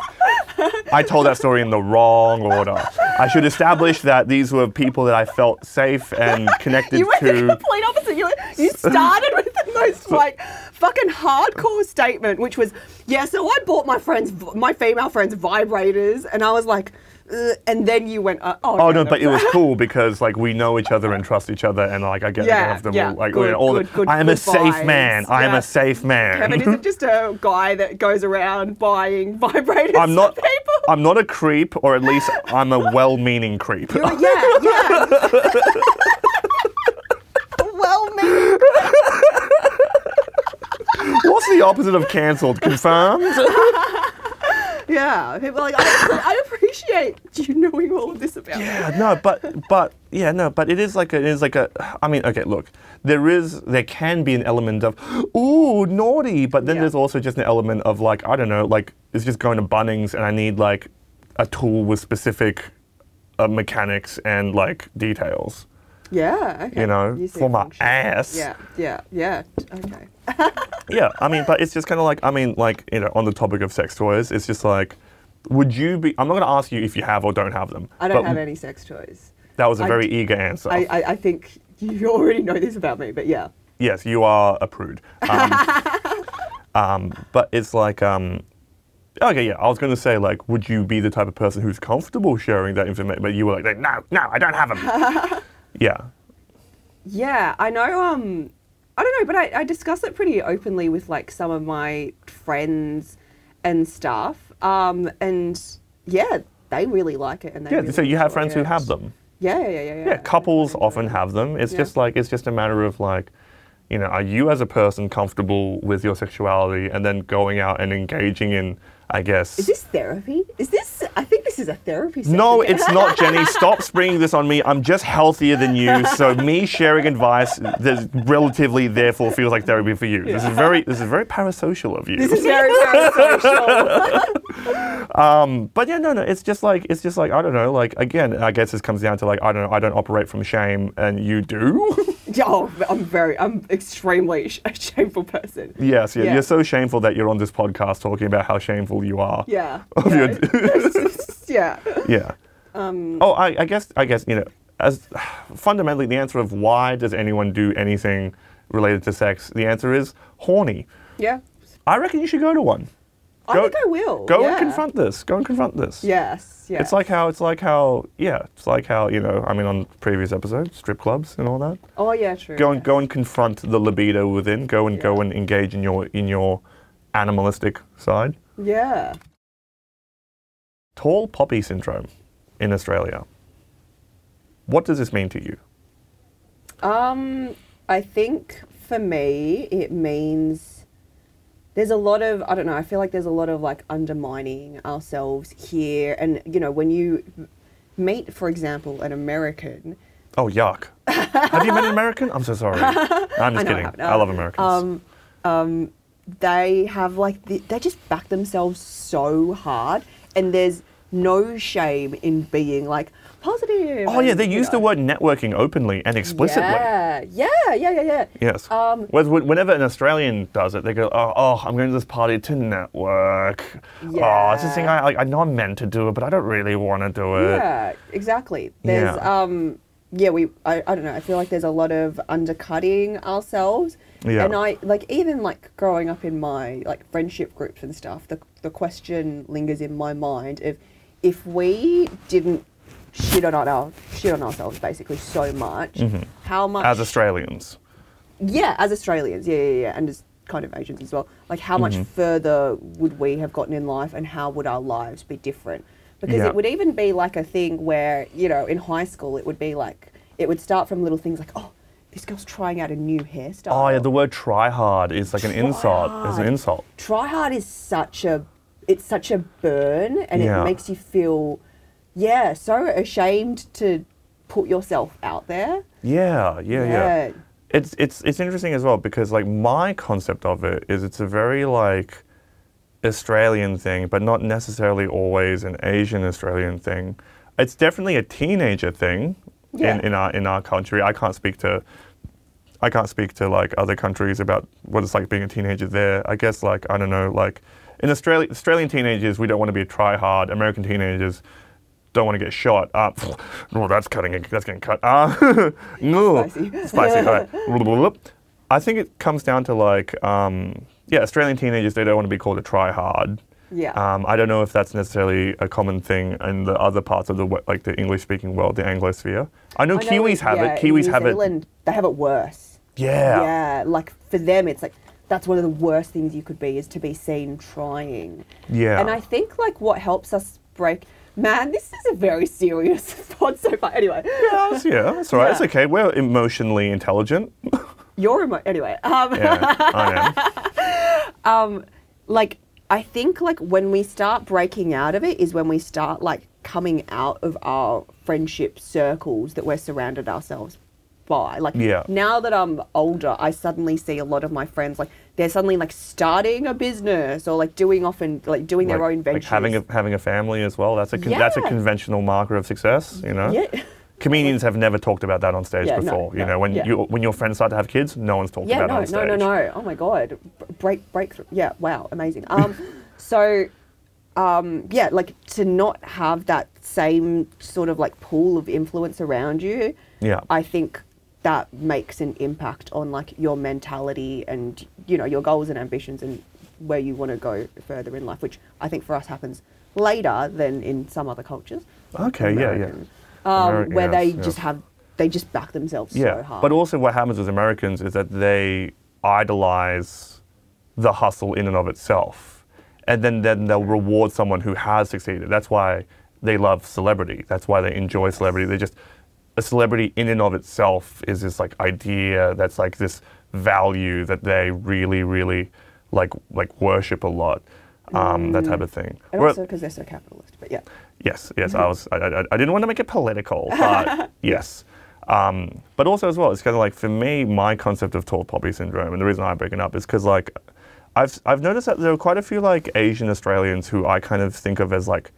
I told that story in the wrong order. I should establish that these were people that I felt safe and connected to. You went to the complete opposite. You, you started with the most like fucking hardcore statement, which was, yeah, so I bought my friends, my female friends vibrators, and I was like, ugh, and then you went, uh, oh, oh no, no, but no. It was cool because like we know each other and trust each other, and like I get yeah, enough of them. Yeah, all, like good, all good, the, good, I am a safe vibes. man. I yeah. am a safe man. Kevin isn't just a guy that goes around buying vibrators. I'm not. For people. I'm not a creep, or at least I'm a well-meaning creep. You're, yeah, yeah. Well-meaning. What's the opposite of cancelled? Confirmed. Yeah, people are like, I, I appreciate you knowing all of this about yeah, me. Yeah, no, but, but, yeah, no, but it is like a, it is like a, I mean, okay, look, there is, there can be an element of, ooh, naughty, but then yeah. there's also just an element of like, I don't know, like, it's just going to Bunnings and I need like a tool with specific uh, mechanics and like details. Yeah, okay. You know, you for my function. ass. Yeah, yeah, yeah, okay. Yeah, I mean, but it's just kind of like, I mean, like, you know, on the topic of sex toys, it's just like, would you be, I'm not going to ask you if you have or don't have them. I don't have any sex toys. That was a I, very eager answer. I, I, I think you already know this about me, but yeah. Yes, you are a prude. Um, um, but it's like, um, okay, yeah, I was going to say, like, would you be the type of person who's comfortable sharing that information? But you were like, no, no, I don't have them. Yeah. Yeah, I know, um... I don't know, but I, I discuss it pretty openly with like some of my friends and stuff, um, and yeah, they really like it. And they yeah, really so you have friends it. who have them. Yeah, yeah, yeah, yeah. Yeah, yeah couples often have them. It's yeah. just like it's just a matter of like, you know, are you as a person comfortable with your sexuality, and then going out and engaging in, I guess. Is this therapy? Is this? I think this is a therapy session. No, it's not, Jenny. Stop springing this on me. I'm just healthier than you, so me sharing advice that relatively therefore feels like therapy for you. Yeah. This is very, this is very parasocial of you. This is very parasocial. um, but yeah, no, no. It's just like it's just like I don't know. Like again, I guess this comes down to like I don't know. I don't operate from shame, and you do. Oh, I'm very, I'm extremely sh a shameful person. Yes, yeah, yeah. You're so shameful that you're on this podcast talking about how shameful you are. Yeah. Of yeah. Your yeah. Yeah. Um, oh, I, I guess, I guess, you know, as fundamentally the answer of why does anyone do anything related to sex, the answer is horny. Yeah. I reckon you should go to one. Go, I think I will. Go yeah. and confront this. Go and confront this. Yes. Yeah. It's like how it's like how yeah. It's like how you know. I mean, on previous episodes, strip clubs and all that. Oh yeah, true. Go yeah. and go and confront the libido within. Go and yeah. go and engage in your in your animalistic side. Yeah. Tall poppy syndrome in Australia. What does this mean to you? Um, I think for me, it means. There's a lot of, I don't know, I feel like there's a lot of like undermining ourselves here. And, you know, when you meet, for example, an American. Oh, yuck. Have you met an American? I'm so sorry. I'm just I know, kidding. I, I love Americans. Um, um, they have like, the, they just back themselves so hard. And there's no shame in being like positive. Oh, and, yeah, they use know. the word networking openly and explicitly. Yeah, yeah, yeah, yeah, yeah. Yes. Um, Whenever an Australian does it, they go, oh, oh I'm going to this party to network. Yeah. Oh, it's this thing I, like, I know I'm meant to do it, but I don't really want to do it. Yeah, exactly. There's, yeah, um, yeah we, I, I don't know, I feel like there's a lot of undercutting ourselves. Yeah. And I, like, even, like, growing up in my, like, friendship groups and stuff, the, the question lingers in my mind of, if we didn't shit on our shit on ourselves basically so much, mm-hmm. how much as Australians? Yeah, as Australians, yeah, yeah, yeah, and as kind of Asians as well. Like, how mm-hmm. much further would we have gotten in life, and how would our lives be different? Because yeah. it would even be like a thing where, you know, in high school, it would be like it would start from little things like, oh, this girl's trying out a new hairstyle. Oh yeah, the word try hard is like an try insult. Hard. It's an insult. Try hard is such a It's such a burn, and yeah. it makes you feel, yeah, so ashamed to put yourself out there. Yeah, yeah, yeah, yeah. It's it's it's interesting as well because like my concept of it is it's a very like Australian thing, but not necessarily always an Asian Australian thing. It's definitely a teenager thing yeah. in, in our in our country. I can't speak to. I can't speak to like other countries about what it's like being a teenager there. I guess like I don't know like. In Australia, Australian teenagers, we don't want to be a try-hard. American teenagers don't want to get shot. Uh, oh, that's cutting. That's getting cut. Uh, no, spicy. Spicy. Right. I think it comes down to like, um, yeah, Australian teenagers, they don't want to be called a try-hard. Yeah. Um, I don't know if that's necessarily a common thing in the other parts of the like the English-speaking world, the Anglosphere. I know, I know Kiwis have yeah, it. Kiwis have Zealand, it. They have it worse. Yeah. Yeah. Like for them, it's like. That's one of the worst things you could be, is to be seen trying. Yeah. And I think, like, what helps us break... Man, this is a very serious pod so far. Anyway. Yeah, that's, yeah, that's all right. Yeah. It's okay. We're emotionally intelligent. You're emo... Anyway. Um, yeah, I am. um, like, I think, like, when we start breaking out of it is when we start, like, coming out of our friendship circles that we're surrounded ourselves by. By. Like yeah. now that I'm older, I suddenly see a lot of my friends like they're suddenly like starting a business or like doing often like doing like, their own ventures. Like having a, having a family as well. That's a con yeah. that's a conventional marker of success. You know, yeah. comedians have never talked about that on stage yeah, before. No, you no, know, when yeah. you when your friends start to have kids, no one's talked yeah, about no, it on stage. No, no, no. Oh my god, break breakthrough. Yeah, wow, amazing. Um, so. Um, yeah, like to not have that same sort of like pool of influence around you. Yeah, I think that makes an impact on like your mentality and, you know, your goals and ambitions and where you want to go further in life, which I think for us happens later than in some other cultures. Okay, like American, yeah, yeah. Um, Ameri where yes, they yes. just have, they just back themselves yeah. so hard. But also what happens with Americans is that they idolize the hustle in and of itself. And then, then they'll reward someone who has succeeded. That's why they love celebrity. That's why they enjoy celebrity. They just... A celebrity in and of itself is this like idea that's like this value that they really, really like like worship a lot, um, mm. that type of thing. And We're, also because they're so capitalist, but yeah. Yes, yes, I was. I, I, I didn't want to make it political, but yes. Um, but also as well, it's kind of like for me, my concept of tall poppy syndrome, and the reason I'm breaking up is because like I've I've noticed that there are quite a few like Asian Australians who I kind of think of as like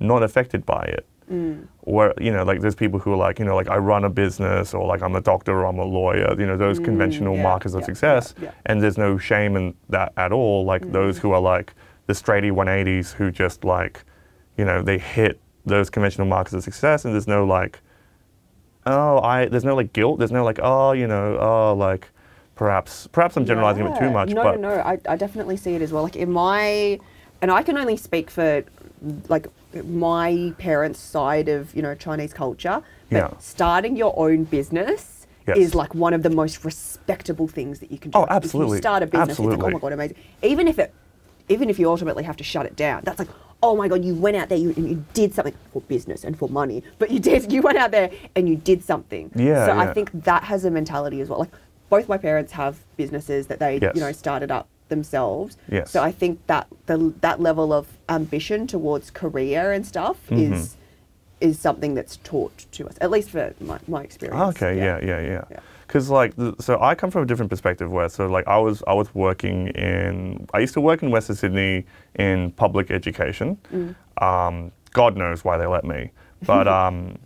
not affected by it. Mm. Or, you know, like there's people who are like, you know, like I run a business, or like I'm a doctor, or I'm a lawyer, you know, those mm, conventional yeah, markers of yeah, success. Yeah, yeah. And there's no shame in that at all. Like mm. those who are like the straighty one eighties who just like, you know, they hit those conventional markers of success, and there's no like, oh, I, there's no like guilt. There's no like, oh, you know, oh, like perhaps, perhaps I'm generalizing yeah. a bit too much. No, but no, no, I, I definitely see it as well. Like in my, and I can only speak for like my parents' side of, you know, Chinese culture, but yeah. starting your own business yes. is like one of the most respectable things that you can do. Oh, absolutely. If you start a business, absolutely. It's like, oh my God, amazing. Even if it, even if you ultimately have to shut it down, that's like, oh my God, you went out there you, and you did something for business and for money, but you did, you went out there and you did something. Yeah. So yeah. I think that has a mentality as well. Like both my parents have businesses that they, yes. you know, started up themselves. Yes. So I think that the, that level of ambition towards career and stuff mm-hmm. is is something that's taught to us, at least for my, my experience. Okay, yeah, yeah, yeah. yeah. Because like, the, so I come from a different perspective where, so like I was, I was working in, I used to work in Western Sydney in public education. Mm. Um, God knows why they let me. But, um,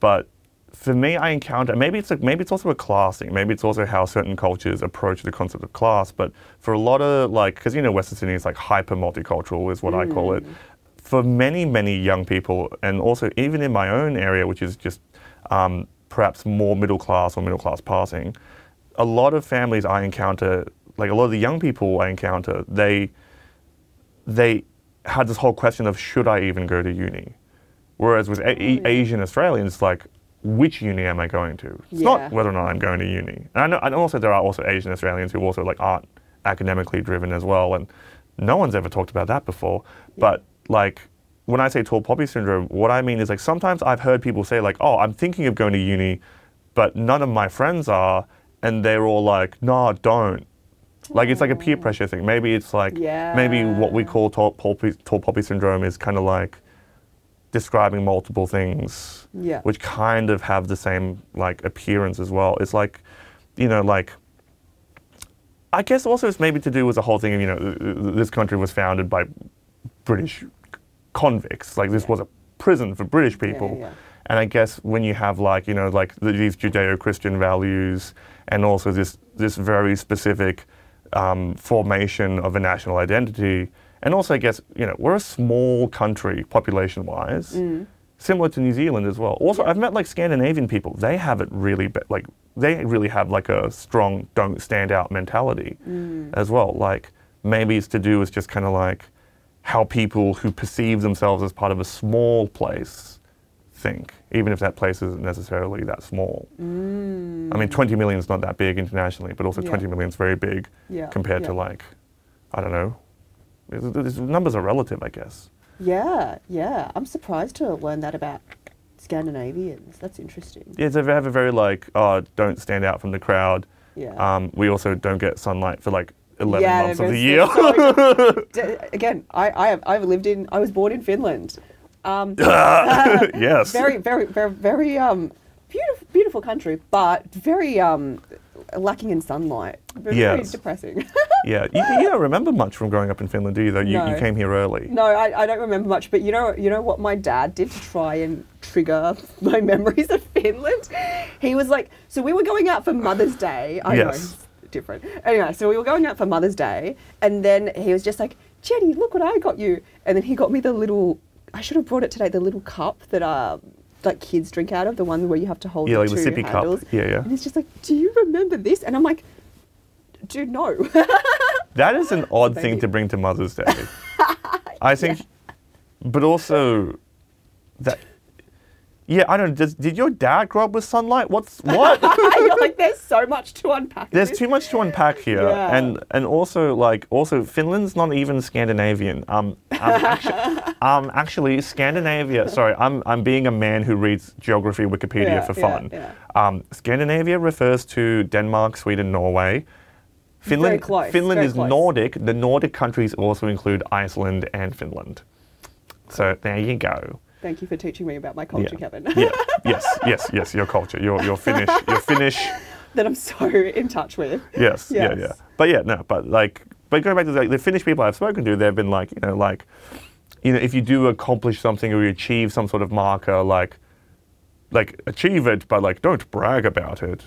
but for me, I encounter, maybe it's, a, maybe it's also a class thing. Maybe it's also how certain cultures approach the concept of class. But for a lot of like, because you know, Western Sydney is like hyper multicultural is what mm. I call it. For many, many young people, and also even in my own area, which is just, um, perhaps more middle class or middle class passing, a lot of families I encounter, like a lot of the young people I encounter, they they had this whole question of, should I even go to uni? Whereas with a mm. Asian Australians, it's like, which uni am I going to? It's yeah. not whether or not I'm going to uni. And I know, and also there are also Asian Australians who also like aren't academically driven as well, and no one's ever talked about that before. Yeah. But like, when I say tall poppy syndrome, what I mean is like sometimes I've heard people say like, oh, I'm thinking of going to uni, but none of my friends are, and they're all like, nah, don't. Like it's like a peer pressure thing. Maybe it's like, yeah. maybe what we call tall poppy, tall poppy syndrome is kind of like describing multiple things, yeah. which kind of have the same like appearance as well. It's like, you know, like, I guess also it's maybe to do with the whole thing of, you know, this country was founded by British convicts, like this yeah. was a prison for British people. Yeah, yeah. And I guess when you have like, you know, like the, these Judeo-Christian values and also this this very specific um, formation of a national identity, and also I guess, you know, we're a small country population-wise, mm. similar to New Zealand as well. Also, yeah. I've met like Scandinavian people, they have it really, be like they really have like a strong don't stand out mentality mm. as well. Like maybe it's to do with just kind of like, how people who perceive themselves as part of a small place think, even if that place isn't necessarily that small. Mm. I mean, twenty million is not that big internationally, but also yeah. twenty million is very big yeah. compared yeah. to like, I don't know, it's, it's, numbers are relative, I guess. Yeah, yeah. I'm surprised to learn that about Scandinavians. That's interesting. Yeah, they have a very like, oh, don't stand out from the crowd. Yeah. Um, we also don't get sunlight for like, eleven yeah, months of the year. So, again, I, I have I've lived in I was born in Finland. Um, yes. Very, very, very, very um, beautiful, beautiful country, but very um, lacking in sunlight. Very, yes. very depressing. yeah, you, you don't remember much from growing up in Finland, do you? Though you, no. you came here early. No, I, I don't remember much. But you know, you know what my dad did to try and trigger my memories of Finland. He was like, so we were going out for Mother's Day. I yes. know. Different. Anyway, so we were going out for Mother's Day, and then he was just like, Jenny, look what I got you. And then he got me the little, I should have brought it today, the little cup that uh, like kids drink out of, the one where you have to hold yeah, the like two the sippy handles. Cup. Yeah, yeah. And he's just like, do you remember this? And I'm like, dude, no. That is an odd Thank thing you. To bring to Mother's Day. I think, yeah. but also that, yeah, I don't know. Does, did your dad grow up with sunlight? What's what? You're like, there's so much to unpack. There's this. Too much to unpack here, yeah. and and also like also Finland's not even Scandinavian. Um, um, actu um actually, Scandinavia. Sorry, I'm I'm being a man who reads geography Wikipedia yeah, for fun. Yeah, yeah. Um, Scandinavia refers to Denmark, Sweden, Norway. Finland. Very close, Finland very is close. Nordic. The Nordic countries also include Iceland and Finland. So there you go. Thank you for teaching me about my culture, yeah. Kevin. yeah. Yes, yes, yes, your culture, your, your Finnish, your Finnish. That I'm so in touch with. Yes, yes, yeah, yeah. But yeah, no, but like, but going back to the, like, the Finnish people I've spoken to, they've been like, you know, like, you know, if you do accomplish something or you achieve some sort of marker, like, like achieve it, but like don't brag about it.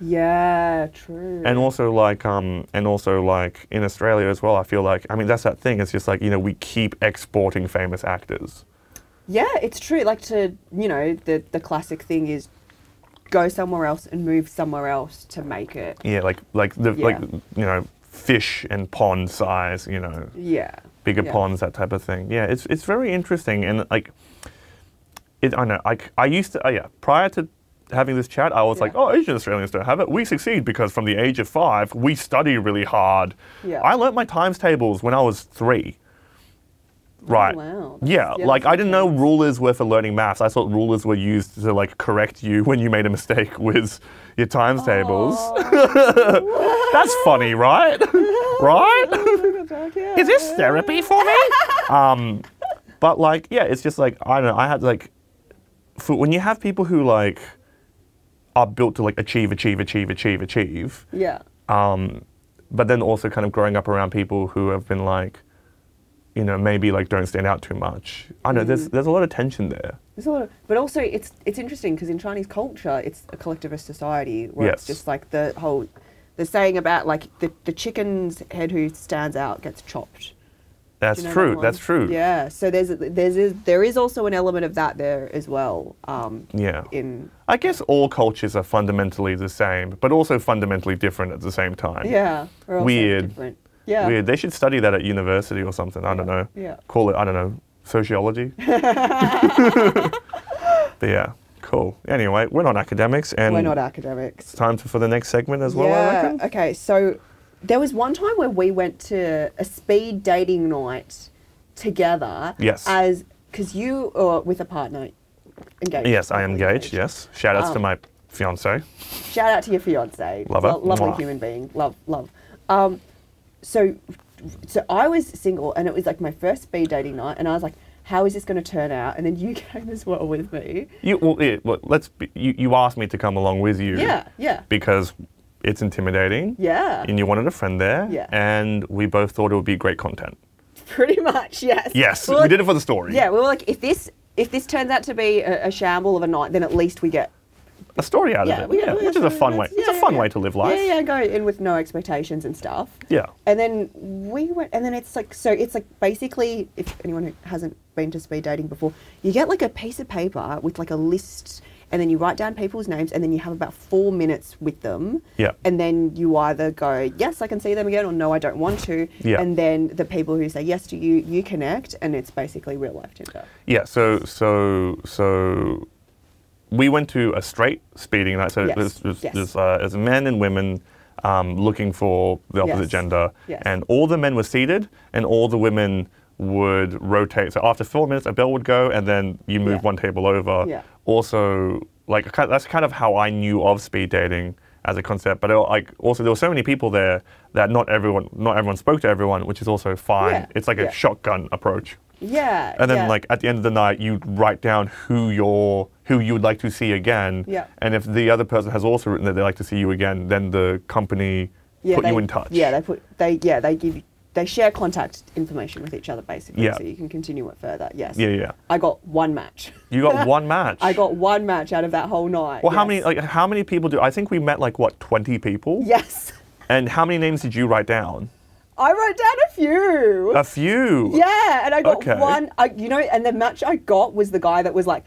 Yeah, true. And also like, um, and also like in Australia as well, I feel like, I mean, that's that thing. It's just like, you know, we keep exporting famous actors. Yeah, it's true. Like to, you know, the, the classic thing is go somewhere else and move somewhere else to make it. Yeah, like, like the, yeah. like, you know, fish and pond size, you know. Yeah. Bigger yeah. ponds, that type of thing. Yeah, it's, it's very interesting. And like, it, I know, I, I used to, uh, yeah, prior to having this chat, I was yeah. like, oh, Asian Australians don't have it. We succeed because from the age of five, we study really hard. Yeah. I learnt my times tables when I was three. Right. Oh, wow. Yeah, yeah, like I didn't know rulers were for learning maths. I thought rulers were used to like correct you when you made a mistake with your times oh. tables. That's funny, right? Right? Joke, yeah. Is this therapy for me? um, but like, yeah, it's just like, I don't know, I had like, for when you have people who like are built to like achieve, achieve, achieve, achieve, achieve. Yeah. Um, but then also kind of growing up around people who have been like, you know, maybe like don't stand out too much. I know mm. there's there's a lot of tension there. There's a lot of, but also it's it's interesting because in Chinese culture, it's a collectivist society where yes. it's just like the whole, the saying about like the, the chicken's head who stands out gets chopped. That's you know true. That that's true. Yeah. So there's there's there is also an element of that there as well. Um, yeah. In I guess all cultures are fundamentally the same, but also fundamentally different at the same time. Yeah. We're all weird. Different. Yeah. Weird. They should study that at university or something. I yeah. don't know. Yeah. Call it, I don't know, sociology. But yeah, cool. Anyway, we're not academics. And we're not academics. It's time for the next segment as well, yeah. I reckon. Okay, so there was one time where we went to a speed dating night together. Yes. As, because you are with a partner engaged. Yes, I am engaged, engaged. yes. Shout outs um, to my fiancé. Shout out to your fiancé. Love her. Lo lovely Mwah. human being. Love, love. Um, So, so I was single and it was like my first speed dating night and I was like, how is this going to turn out? And then you came as well with me. You, well, yeah, well let's, be, you, you asked me to come along with you. Yeah, yeah. Because it's intimidating. Yeah. And you wanted a friend there. Yeah. And we both thought it would be great content. Pretty much, yes. Yes, we, we like, did it for the story. Yeah, we were like, if this, if this turns out to be a, a shamble of a night, then at least we get a story out yeah, of it, yeah, which is a fun way. Yeah, it's a fun yeah. way to live life. Yeah, yeah, go in with no expectations and stuff. Yeah. And then we went, and then it's like, so it's like basically, if anyone who hasn't been to speed dating before, you get like a piece of paper with like a list, and then you write down people's names, and then you have about four minutes with them. Yeah. And then you either go, yes, I can see them again, or no, I don't want to. Yeah. And then the people who say yes to you, you connect, and it's basically real life Tinder. Yeah. So, so, so. We went to a straight speeding night, so yes. there's, there's, yes. uh, there's men and women um, looking for the opposite yes. gender, yes. and all the men were seated, and all the women would rotate. So after four minutes, a bell would go, and then you move yeah. one table over. Yeah. Also, like that's kind of how I knew of speed dating as a concept. But it, like, also there were so many people there that not everyone, not everyone spoke to everyone, which is also fine. Yeah. It's like yeah. a shotgun approach. Yeah. And then yeah. like at the end of the night, you write down who you're, who you would like to see again. Yeah. And if the other person has also written that they'd like to see you again, then the company yeah, put they, you in touch. Yeah, they put they yeah, they give they share contact information with each other basically yeah. so you can continue it further. Yes. Yeah, yeah. I got one match. You got one match. I got one match out of that whole night. Well, yes. how many like how many people do I think we met like what twenty people? Yes. And how many names did you write down? I wrote down a few. A few? Yeah, and I got okay. one, I, you know, and the match I got was the guy that was like,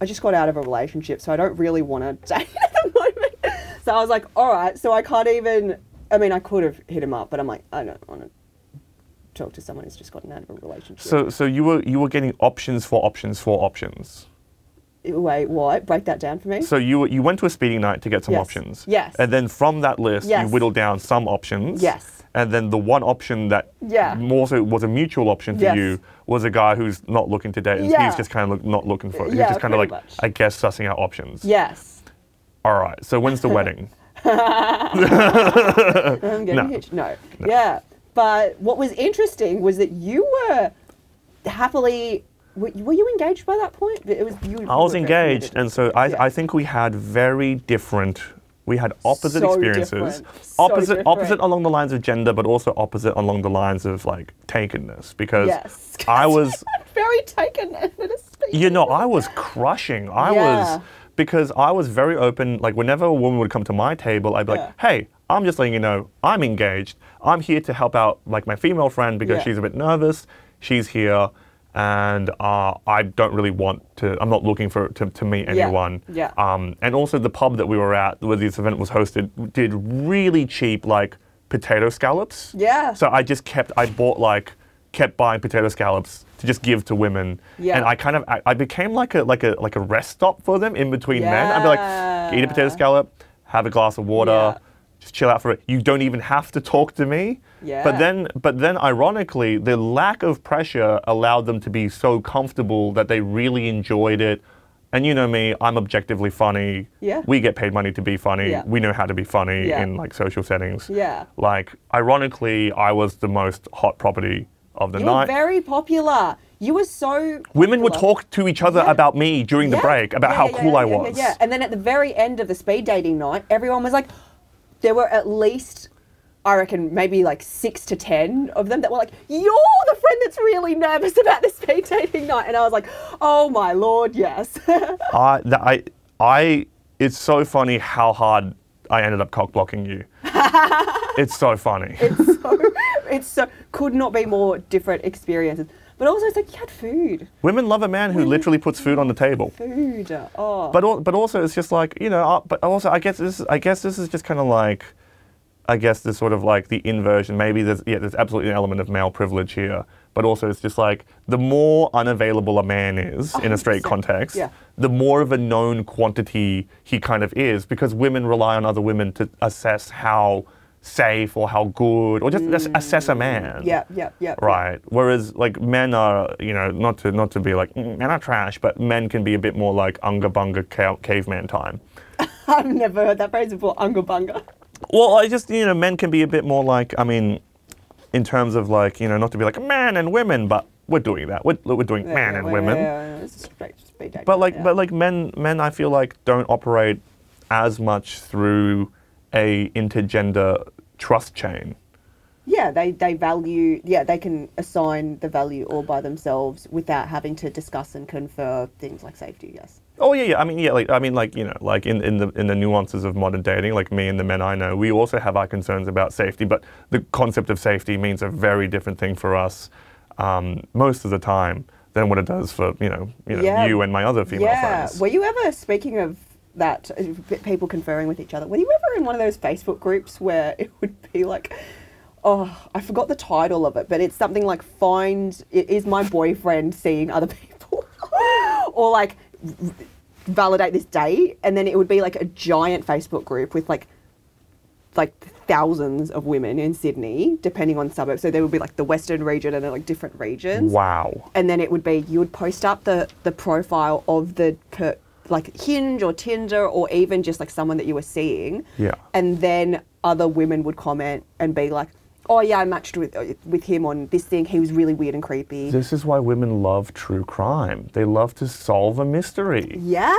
I just got out of a relationship, so I don't really want to date at the moment. So I was like, all right, so I can't even, I mean, I could have hit him up, but I'm like, I don't want to talk to someone who's just gotten out of a relationship. So so you were you were getting options for options for options? Wait, what? Break that down for me. So you you went to a speeding night to get some yes. options. Yes. And then from that list, yes. you whittled down some options. Yes. And then the one option that yeah. more so was a mutual option for yes. you was a guy who's not looking to date. Yeah. He's just kind of look, not looking for it. He's yeah, just kind of like, much. I guess, sussing out options. Yes. All right. So when's the wedding? I'm getting no. hitched. No. no. Yeah. But what was interesting was that you were happily... Were you engaged by that point? It was you. I was engaged, and so I, yeah. I think we had very different We had opposite so experiences, so opposite different. opposite along the lines of gender, but also opposite along the lines of like takenness. Because yes. I was very taken. You know, I was crushing. I yeah. was because I was very open. Like whenever a woman would come to my table, I'd be like, yeah. "Hey, I'm just letting you know, I'm engaged. I'm here to help out, like my female friend because yeah. she's a bit nervous. She's here." And uh, I don't really want to, I'm not looking for to, to meet anyone. Yeah, yeah. Um, and also the pub that we were at where this event was hosted did really cheap like potato scallops. Yeah. So I just kept, I bought like, kept buying potato scallops to just give to women. Yeah. And I kind of, I, I became like a, like, a, like a rest stop for them in between yeah. men. I'd be like, eat a potato scallop, have a glass of water, yeah. just chill out for it. You don't even have to talk to me. Yeah. But then, but then, ironically, the lack of pressure allowed them to be so comfortable that they really enjoyed it. And you know me, I'm objectively funny. Yeah. We get paid money to be funny. Yeah. We know how to be funny yeah. in like social settings. Yeah. Like, ironically, I was the most hot property of the You're night. Very popular. You were so Women popular. would talk to each other yeah. about me during yeah. the break, about yeah, how yeah, cool yeah, I yeah, was. Yeah, yeah. And then at the very end of the speed dating night, everyone was like, there were at least, I reckon, maybe like six to ten of them that were like, "You're the friend that's really nervous about this speed dating night," and I was like, "Oh my lord, yes." I, I, I, it's so funny how hard I ended up cock blocking you. It's so funny. It's so, it's so could not be more different experiences. But also, it's like you had food. Women love a man who Women literally puts food on the table. Food, oh. But but also, it's just like you know. Uh, but also, I guess this, I guess this is just kind of like. I guess there's sort of like the inversion. Maybe there's yeah, there's absolutely an element of male privilege here, but also it's just like the more unavailable a man is in a straight context, yeah. the more of a known quantity he kind of is, because women rely on other women to assess how safe or how good, or just mm. assess a man. Yeah, yeah, yeah. Right. Yeah. Whereas like men are, you know, not to not to be like mm, men are trash, but men can be a bit more like unga bunga ca caveman time. I've never heard that phrase before. Unga bunga. Well, I just, you know, men can be a bit more like, I mean, in terms of like, you know, not to be like man and women, but we're doing that. We're, we're doing yeah, man yeah, and women. Yeah, yeah. It's straight, straight down, but like, yeah. but like men, men, I feel like don't operate as much through a intergender trust chain. Yeah, they, they value, yeah, they can assign the value all by themselves without having to discuss and confer things like safety, yes. Oh yeah, yeah. I mean, yeah. Like, I mean, like, you know, like in, in the in the nuances of modern dating, like me and the men I know, we also have our concerns about safety. But the concept of safety means a very different thing for us um, most of the time than what it does for you know, you know, yeah. you and my other female yeah. friends. Were you ever, speaking of that, people conferring with each other, were you ever in one of those Facebook groups where it would be like, oh, I forgot the title of it, but it's something like "Find Is My Boyfriend Seeing Other People," or like, "Validate this date," and then it would be like a giant Facebook group with like like thousands of women in Sydney, depending on suburbs. So there would be like the Western region and then like different regions. Wow. And then it would be, you would post up the the profile of the per, like Hinge or Tinder or even just like someone that you were seeing. Yeah. And then other women would comment and be like, "Oh yeah, I matched with with him on this thing. He was really weird and creepy." This is why women love true crime. They love to solve a mystery. Yeah.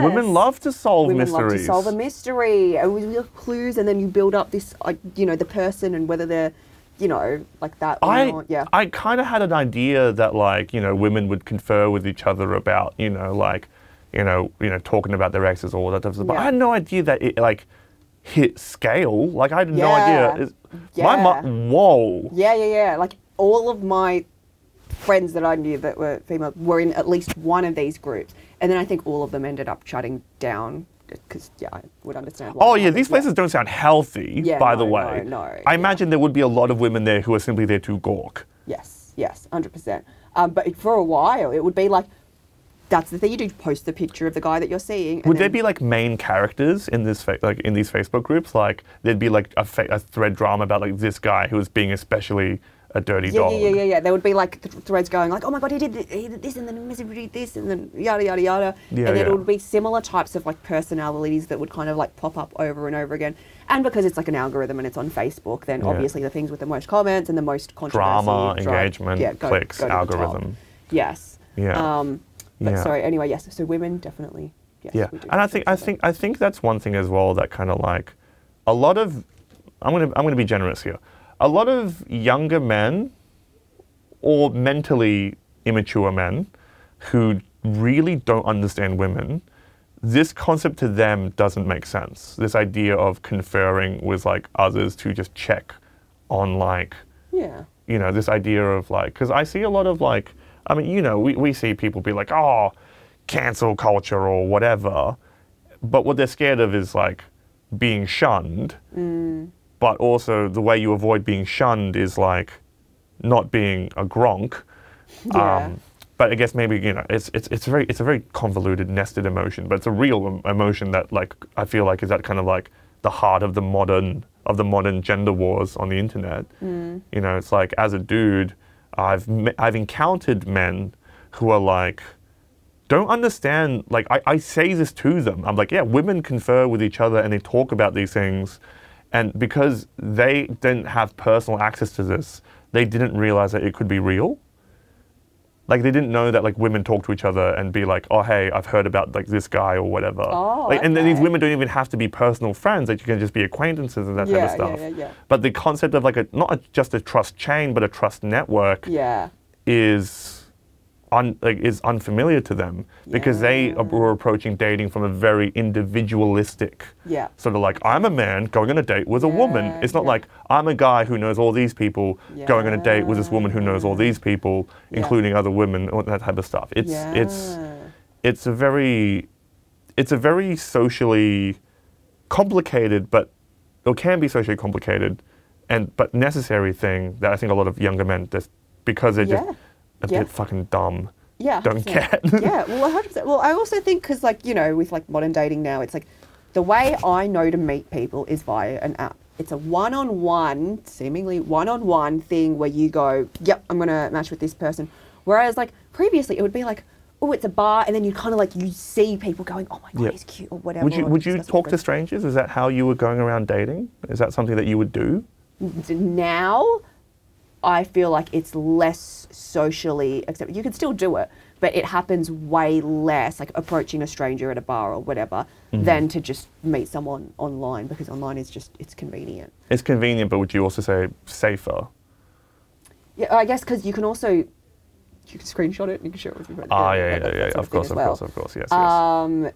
Women love to solve women mysteries. Women love to solve a mystery. And we have clues, and then you build up this, uh, you know, the person and whether they're, you know, like that or I, not. Yeah. I kind of had an idea that like, you know, women would confer with each other about, you know, like, you know, you know, talking about their exes or all that stuff. But yeah. I had no idea that it like hit scale. Like I had yeah. no idea. It's, Yeah. My mom, whoa. Yeah, yeah, yeah. Like all of my friends that I knew that were female were in at least one of these groups, and then I think all of them ended up shutting down because yeah, I would understand. Why oh yeah, these places yeah. don't sound healthy. Yeah, by no, the way, no, no. I imagine yeah. there would be a lot of women there who are simply there to gawk. Yes, yes, hundred percent. Um, but for a while, it would be like. That's the thing you do, post the picture of the guy that you're seeing. And would there be like main characters in this, fa like in these Facebook groups? Like there'd be like a, fa a thread drama about like this guy who was being especially a dirty yeah, dog. Yeah, yeah, yeah. There would be like th threads going like, "Oh my god, he did, th he did this, and then he did this, and then yada yada yada." Yeah, and then yeah. it would be similar types of like personalities that would kind of like pop up over and over again. And because it's like an algorithm and it's on Facebook, then yeah. obviously the things with the most comments and the most controversy, drama, engagement, yeah, go, clicks, go algorithm. Yes. Yeah. Um, But yeah. sorry, anyway, yes, so women definitely yes, yeah. We do and I think I think I think that's one thing as well that kind of like a lot of I'm gonna I'm gonna be generous here. A lot of younger men or mentally immature men who really don't understand women, this concept to them doesn't make sense. This idea of conferring with like others to just check on like, yeah, you know, this idea of like, because I see a lot of like, I mean, you know, we, we see people be like, oh, cancel culture or whatever. But what they're scared of is like being shunned. Mm. But also the way you avoid being shunned is like not being a gronk. Yeah. Um, but I guess maybe, you know, it's it's it's very it's a very convoluted, nested emotion, but it's a real emotion that like I feel like is that kind of like the heart of the modern of the modern gender wars on the internet. Mm. You know, it's like as a dude, I've I've encountered men who are like don't understand. Like I, I say this to them. I'm like, yeah, women confer with each other and they talk about these things, and because they didn't have personal access to this, they didn't realize that it could be real. Like, they didn't know that, like, women talk to each other and be like, oh, hey, I've heard about, like, this guy or whatever. Oh, like, okay. And then these women don't even have to be personal friends. Like, you can just be acquaintances and that yeah, type of stuff. Yeah, yeah, yeah. But the concept of, like, a, not a, just a trust chain, but a trust network yeah. is, un, like, is unfamiliar to them because yeah. they were approaching dating from a very individualistic yeah. sort of, like, I'm a man going on a date with yeah, a woman. It's not yeah. like, I'm a guy who knows all these people yeah. going on a date with this woman who knows all these people, yeah. including other women, all that type of stuff. It's yeah. it's it's a very it's a very socially complicated, but it can be socially complicated, and but necessary thing that I think a lot of younger men just because they're yeah. just a yeah. bit fucking dumb. Yeah, don't care. yeah, well, I hope so. Well, I also think because like you know with like modern dating now, it's like the way I know to meet people is via an app. It's a one-on-one, seemingly one-on-one thing where you go, yep, I'm going to match with this person. Whereas, like, previously it would be like, oh, it's a bar, and then you kind of, like, you see people going, oh, my God, yep. he's cute, or whatever. Would you, would you talk to strangers? Is that how you were going around dating? Is that something that you would do? Now, I feel like it's less socially acceptable. You can still do it, but it happens way less, like approaching a stranger at a bar or whatever, mm-hmm. than to just meet someone online, because online is just, it's convenient. It's convenient, but would you also say safer? Yeah, I guess because you can also, you can screenshot it and you can share it with your friends. Ah, yeah, yeah, yeah, yeah, yeah. Of course, of well. course, of course, yes, yes. Um,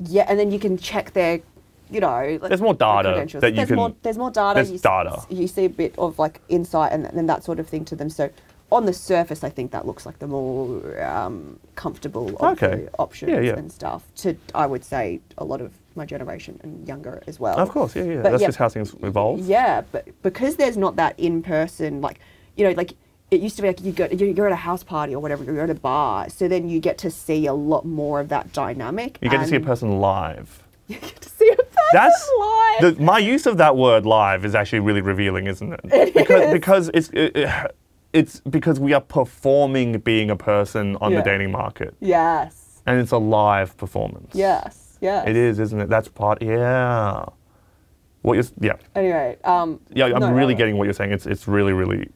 yeah, and then you can check their, you know. Like, there's more data that you there's can. More, there's more data. There's you data. See, you see a bit of like insight and, and that sort of thing to them, so. On the surface, I think that looks like the more um, comfortable of okay. the options yeah, yeah. and stuff to, I would say, a lot of my generation and younger as well. Of course, yeah, yeah. But That's yeah, just how things evolve. Yeah, but because there's not that in-person, like, you know, like, it used to be like you go, you're at a house party or whatever, you're at a bar, so then you get to see a lot more of that dynamic. You get to see a person live. You get to see a person That's, live. The, my use of that word live is actually really revealing, isn't it? It because, is. Because it's... It, it, It's because we are performing being a person on yeah. the dating market. Yes. And it's a live performance. Yes, yes. It is, isn't it? That's part, yeah. What you're, yeah. Anyway. Um, yeah, I'm no, really no, no. getting what you're saying. It's it's really, really,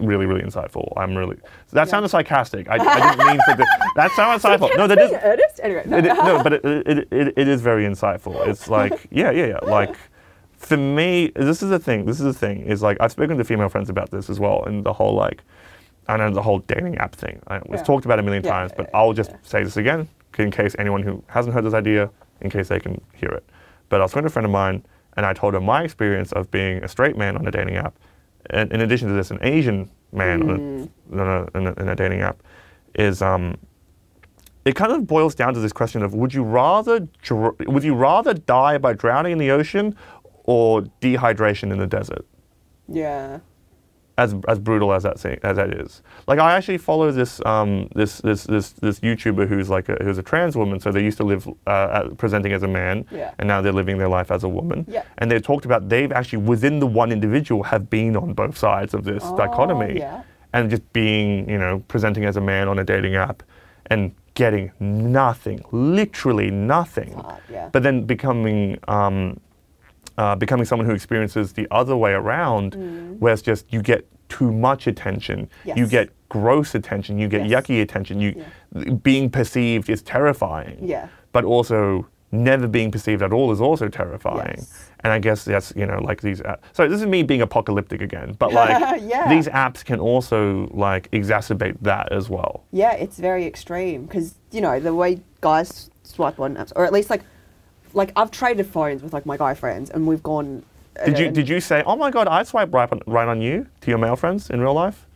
really, really insightful. I'm really, that yeah. sounded sarcastic. I, I didn't mean for this. That sounded sarcastic. No, that is. Earnest? Anyway. No, it, no but it, it, it, it is very insightful. It's like, yeah, yeah, yeah. Like. For me, this is the thing, this is the thing, is like, I've spoken to female friends about this as well, and the whole like, I know the whole dating app thing. I, it's yeah. talked about a million yeah, times, yeah, but yeah, I'll just yeah. say this again, in case anyone who hasn't heard this idea, in case they can hear it. But I was talking to a friend of mine, and I told her my experience of being a straight man on a dating app, and in addition to this, an Asian man mm. on, a, on, a, on, a, on a dating app, is, um, it kind of boils down to this question of, would you rather, dr- would you rather die by drowning in the ocean, or dehydration in the desert. Yeah. As as brutal as that as that is. Like I actually follow this um this this this this YouTuber who's like a, who's a trans woman. So they used to live uh, presenting as a man, yeah. and now they're living their life as a woman. Yeah. And they talked about they've actually within the one individual have been on both sides of this oh, dichotomy, yeah. and just being you know presenting as a man on a dating app, and getting nothing, literally nothing. Hard, yeah. But then becoming um. Uh, becoming someone who experiences the other way around, mm. where it's just you get too much attention, yes. you get gross attention, you get yes. yucky attention, you yeah. being perceived is terrifying. Yeah. but also never being perceived at all is also terrifying. Yes. And I guess that's, you know, like these apps. So this is me being apocalyptic again, but like yeah. these apps can also like exacerbate that as well. Yeah, it's very extreme because, you know, the way guys swipe on apps, or at least like, like I've traded phones with like my guy friends and we've gone. Did uh, you, did you say, oh my God, I swipe right on, right on you to your male friends in real life?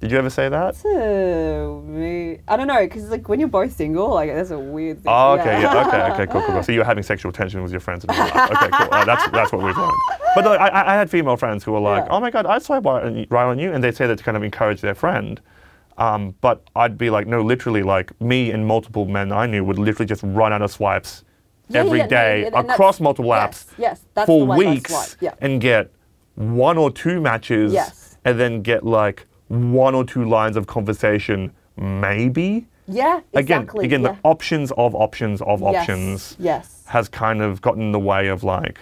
Did you ever say that? That's a weird, I don't know, because like when you're both single, like that's a weird thing. Oh, okay, yeah. yeah, okay, okay, cool, cool, cool. So you're having sexual tension with your friends. And all that. Okay, cool. Uh, that's that's what we've learned. But like, I, I had female friends who were like, yeah. oh my God, I swipe right on you, and they say that to kind of encourage their friend. Um, but I'd be like, no, literally, like me and multiple men I knew would literally just run out of swipes yeah, every yeah, day yeah, yeah, across multiple apps yes, yes, that's for weeks yeah. and get one or two matches, yes. and then get like. one or two lines of conversation, maybe? Yeah, exactly. Again, again yeah. the options of options of yes, options yes. has kind of gotten in the way of like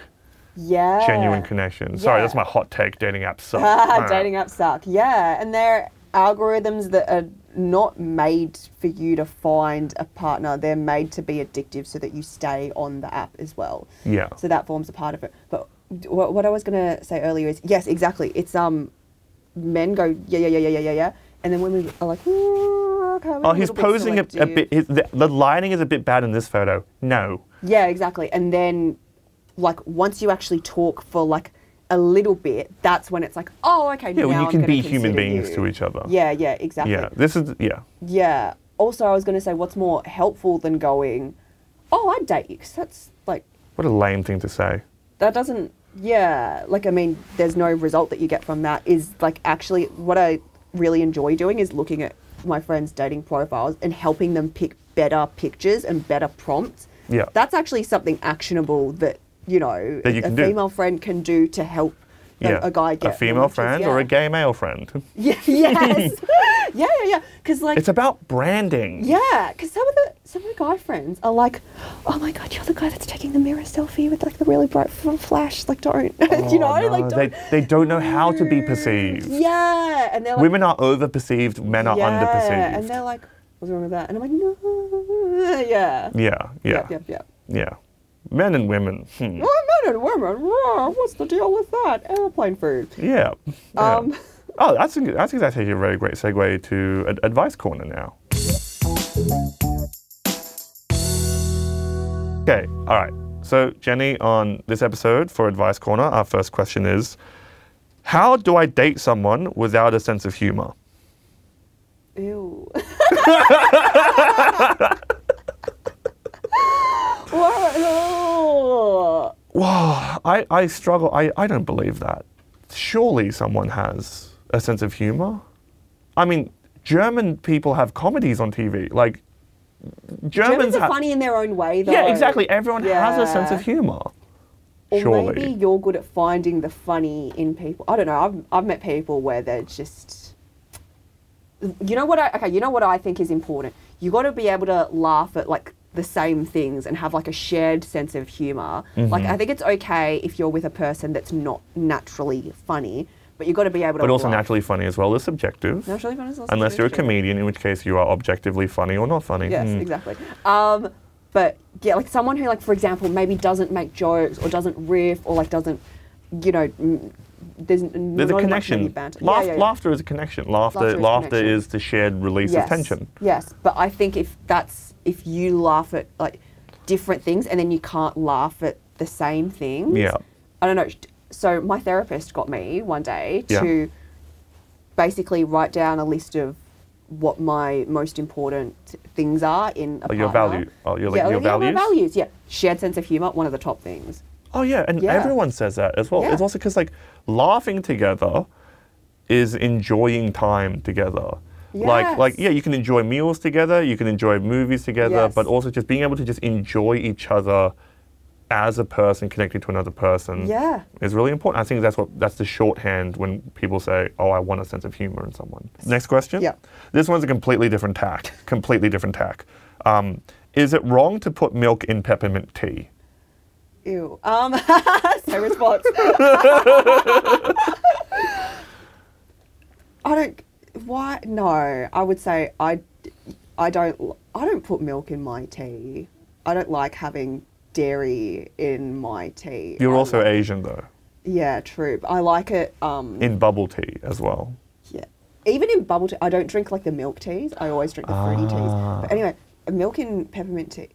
yeah. genuine connections. Yeah. Sorry, that's my hot take, dating apps suck. Dating apps suck, yeah. And they're algorithms that are not made for you to find a partner. They're made to be addictive so that you stay on the app as well. Yeah. So that forms a part of it. But what I was going to say earlier is, yes, exactly. It's, um, men go, yeah, yeah, yeah, yeah, yeah, yeah, yeah. And then women are like, oh, he's posing a, a bit, his, the, the lighting is a bit bad in this photo. No. Yeah, exactly. And then, like, once you actually talk for, like, a little bit, that's when it's like, oh, okay, yeah, now well, you I'm can be human beings you. to each other. Yeah, yeah, exactly. Yeah, this is, yeah. Yeah. Also, I was going to say, what's more helpful than going, oh, I'd date you, because that's, like... What a lame thing to say. That doesn't... Yeah, like, I mean, there's no result that you get from that is, like, actually what I really enjoy doing is looking at my friends' dating profiles and helping them pick better pictures and better prompts. Yeah. That's actually something actionable that, you know, that you a, a female do. friend can do to help them, yeah. a guy get... A female matches, friend yeah. or a gay male friend. Yeah, yes. yeah, yeah, yeah. Because, like... It's about branding. Yeah, because some of the... Some of the guy friends are like, oh my God, you're the guy that's taking the mirror selfie with like the really bright flash. Like, don't, oh, you know, no. like don't. They, they don't know how to be perceived. Yeah, and they're like, women are over perceived, men are yeah. under perceived. And they're like, what's wrong with that? And I'm like, no, yeah, yeah, yeah, yeah, yeah, yeah. Men and women. Hmm. Oh, men and women. What's the deal with that? Airplane food. Yeah. yeah. Um. Oh, that's that's actually a very great segue to ad advice corner now. Okay, all right. So Jenny, on this episode for Advice Corner, our first question is, how do I date someone without a sense of humor? Ew. Whoa. Whoa, I, I struggle, I, I don't believe that. Surely someone has a sense of humor. I mean, German people have comedies on T V, like, Germans, Germans are funny in their own way, though. Yeah, exactly. Everyone yeah. has a sense of humour. Or surely. Maybe you're good at finding the funny in people. I don't know. I've I've met people where they're just. You know what? I, okay, you know what I think is important. You got to be able to laugh at like the same things and have like a shared sense of humour. Mm-hmm. Like I think it's okay if you're with a person that's not naturally funny. But you've got to be able to... But also laugh. naturally funny as well is subjective. Naturally funny is also Unless subjective. You're a comedian, in which case you are objectively funny or not funny. Yes, mm. exactly. Um, but yeah, like someone who like, for example, maybe doesn't make jokes or doesn't riff or like doesn't, you know, there's, there's not a connection. Laugh, yeah, yeah, yeah. Laughter is a connection. Laughter, laughter, is, laughter connection. is the shared release yes. of tension. Yes, but I think if that's, if you laugh at like different things and then you can't laugh at the same things. Yeah. I don't know. So my therapist got me one day yeah. to basically write down a list of what my most important things are in a oh, partner. Your value. Oh, your, like, yeah, your like, values? Yeah, my values, yeah. Shared sense of humour, one of the top things. Oh, yeah, and yeah. everyone says that as well. Yeah. It's also because, like, laughing together is enjoying time together. Yes. Like, like, yeah, you can enjoy meals together, you can enjoy movies together, yes. but also just being able to just enjoy each other as a person connecting to another person yeah. is really important. I think that's what that's the shorthand when people say, oh, I want a sense of humor in someone. Next question. Yeah. This one's a completely different tack, completely different tack. Um, is it wrong to put milk in peppermint tea? Ew. Um, so response. I don't, why? No, I would say I, I don't, I don't put milk in my tea. I don't like having dairy in my tea. You're also like, Asian though. Yeah, true. I like it um, in bubble tea as well. Yeah, even in bubble tea, I don't drink like the milk teas. I always drink the fruity ah. teas. But anyway, milk and peppermint tea.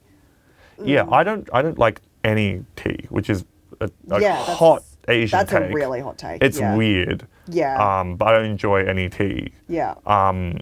Mm. Yeah, I don't. I don't like any tea, which is a, a yeah, hot Asian that's take. That's a really hot take. It's yeah. weird. Yeah. Um, but I don't enjoy any tea. Yeah. Um,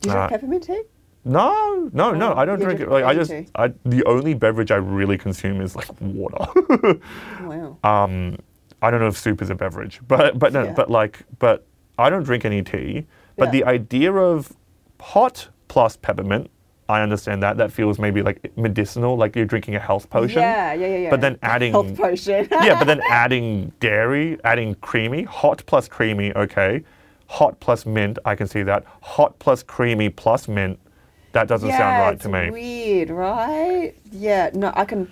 Do you drink uh, peppermint tea? No, no, no. Um, I don't drink it. Like I just, I, the only beverage I really consume is like water. Wow. Um, I don't know if soup is a beverage, but but no, yeah. but like, but I don't drink any tea. But yeah. the idea of hot plus peppermint, I understand that. That feels maybe like medicinal, like you're drinking a health potion. Yeah, yeah, yeah. yeah. But then adding health potion. yeah, but then adding dairy, adding creamy, hot plus creamy, okay. Hot plus mint, I can see that. Hot plus creamy plus mint. That doesn't yeah, sound right to me. Weird, right? Yeah, no, I can.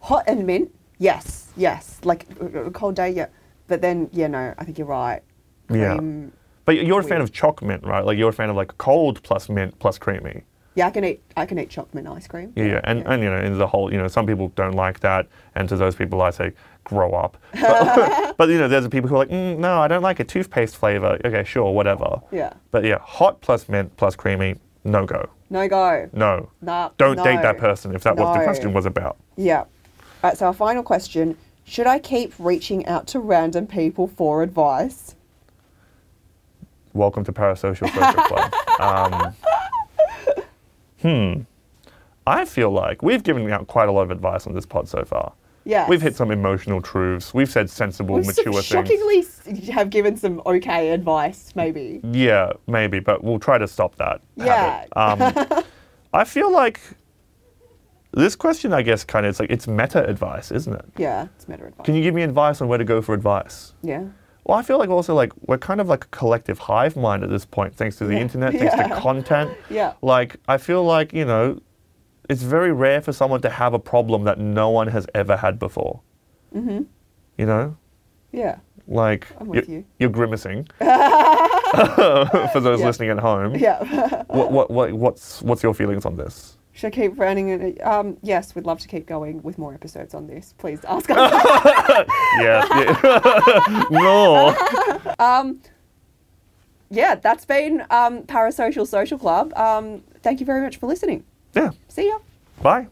Hot and mint, yes, yes. Like a cold day, yeah. But then, yeah, no, I think you're right. Cream, yeah. But you're a fan of choc mint, right? Like you're a fan of like cold plus mint plus creamy. Yeah, I can eat. I can eat choc mint ice cream. Yeah, yeah. and yeah. and you know, in the whole, you know, some people don't like that, and to those people, I say, grow up. But, but you know, there's people who are like, mm, no, I don't like a toothpaste flavor. Okay, sure, whatever. Yeah. But yeah, hot plus mint plus creamy. No go. No go. No. Nah, Don't no. date that person if that's no. what the question was about. Yeah. All right, so our final question. Should I keep reaching out to random people for advice? Welcome to Parasocial Social Club. Um, hmm. I feel like we've given out quite a lot of advice on this pod so far. Yeah. We've hit some emotional truths. We've said sensible, we've mature things. Shockingly have given some okay advice, maybe. Yeah, maybe, but we'll try to stop that yeah. habit. Um, I feel like this question, I guess, kind of, it's like, it's meta advice, isn't it? Yeah, it's meta advice. Can you give me advice on where to go for advice? Yeah. Well, I feel like also like we're kind of like a collective hive mind at this point, thanks to the yeah. internet, thanks yeah. to content. Yeah. Like, I feel like, you know, it's very rare for someone to have a problem that no one has ever had before. Mm-hmm. You know? Yeah. Like, I'm with you're, you. you're grimacing. For those yeah. listening at home. Yeah. what, what, what, what's, what's your feelings on this? Should I keep running it? Um, yes, we'd love to keep going with more episodes on this. Please ask us. yeah. yeah. no. Um, yeah, that's been um, Parasocial Social Club. Um, thank you very much for listening. Yeah. See ya. Bye.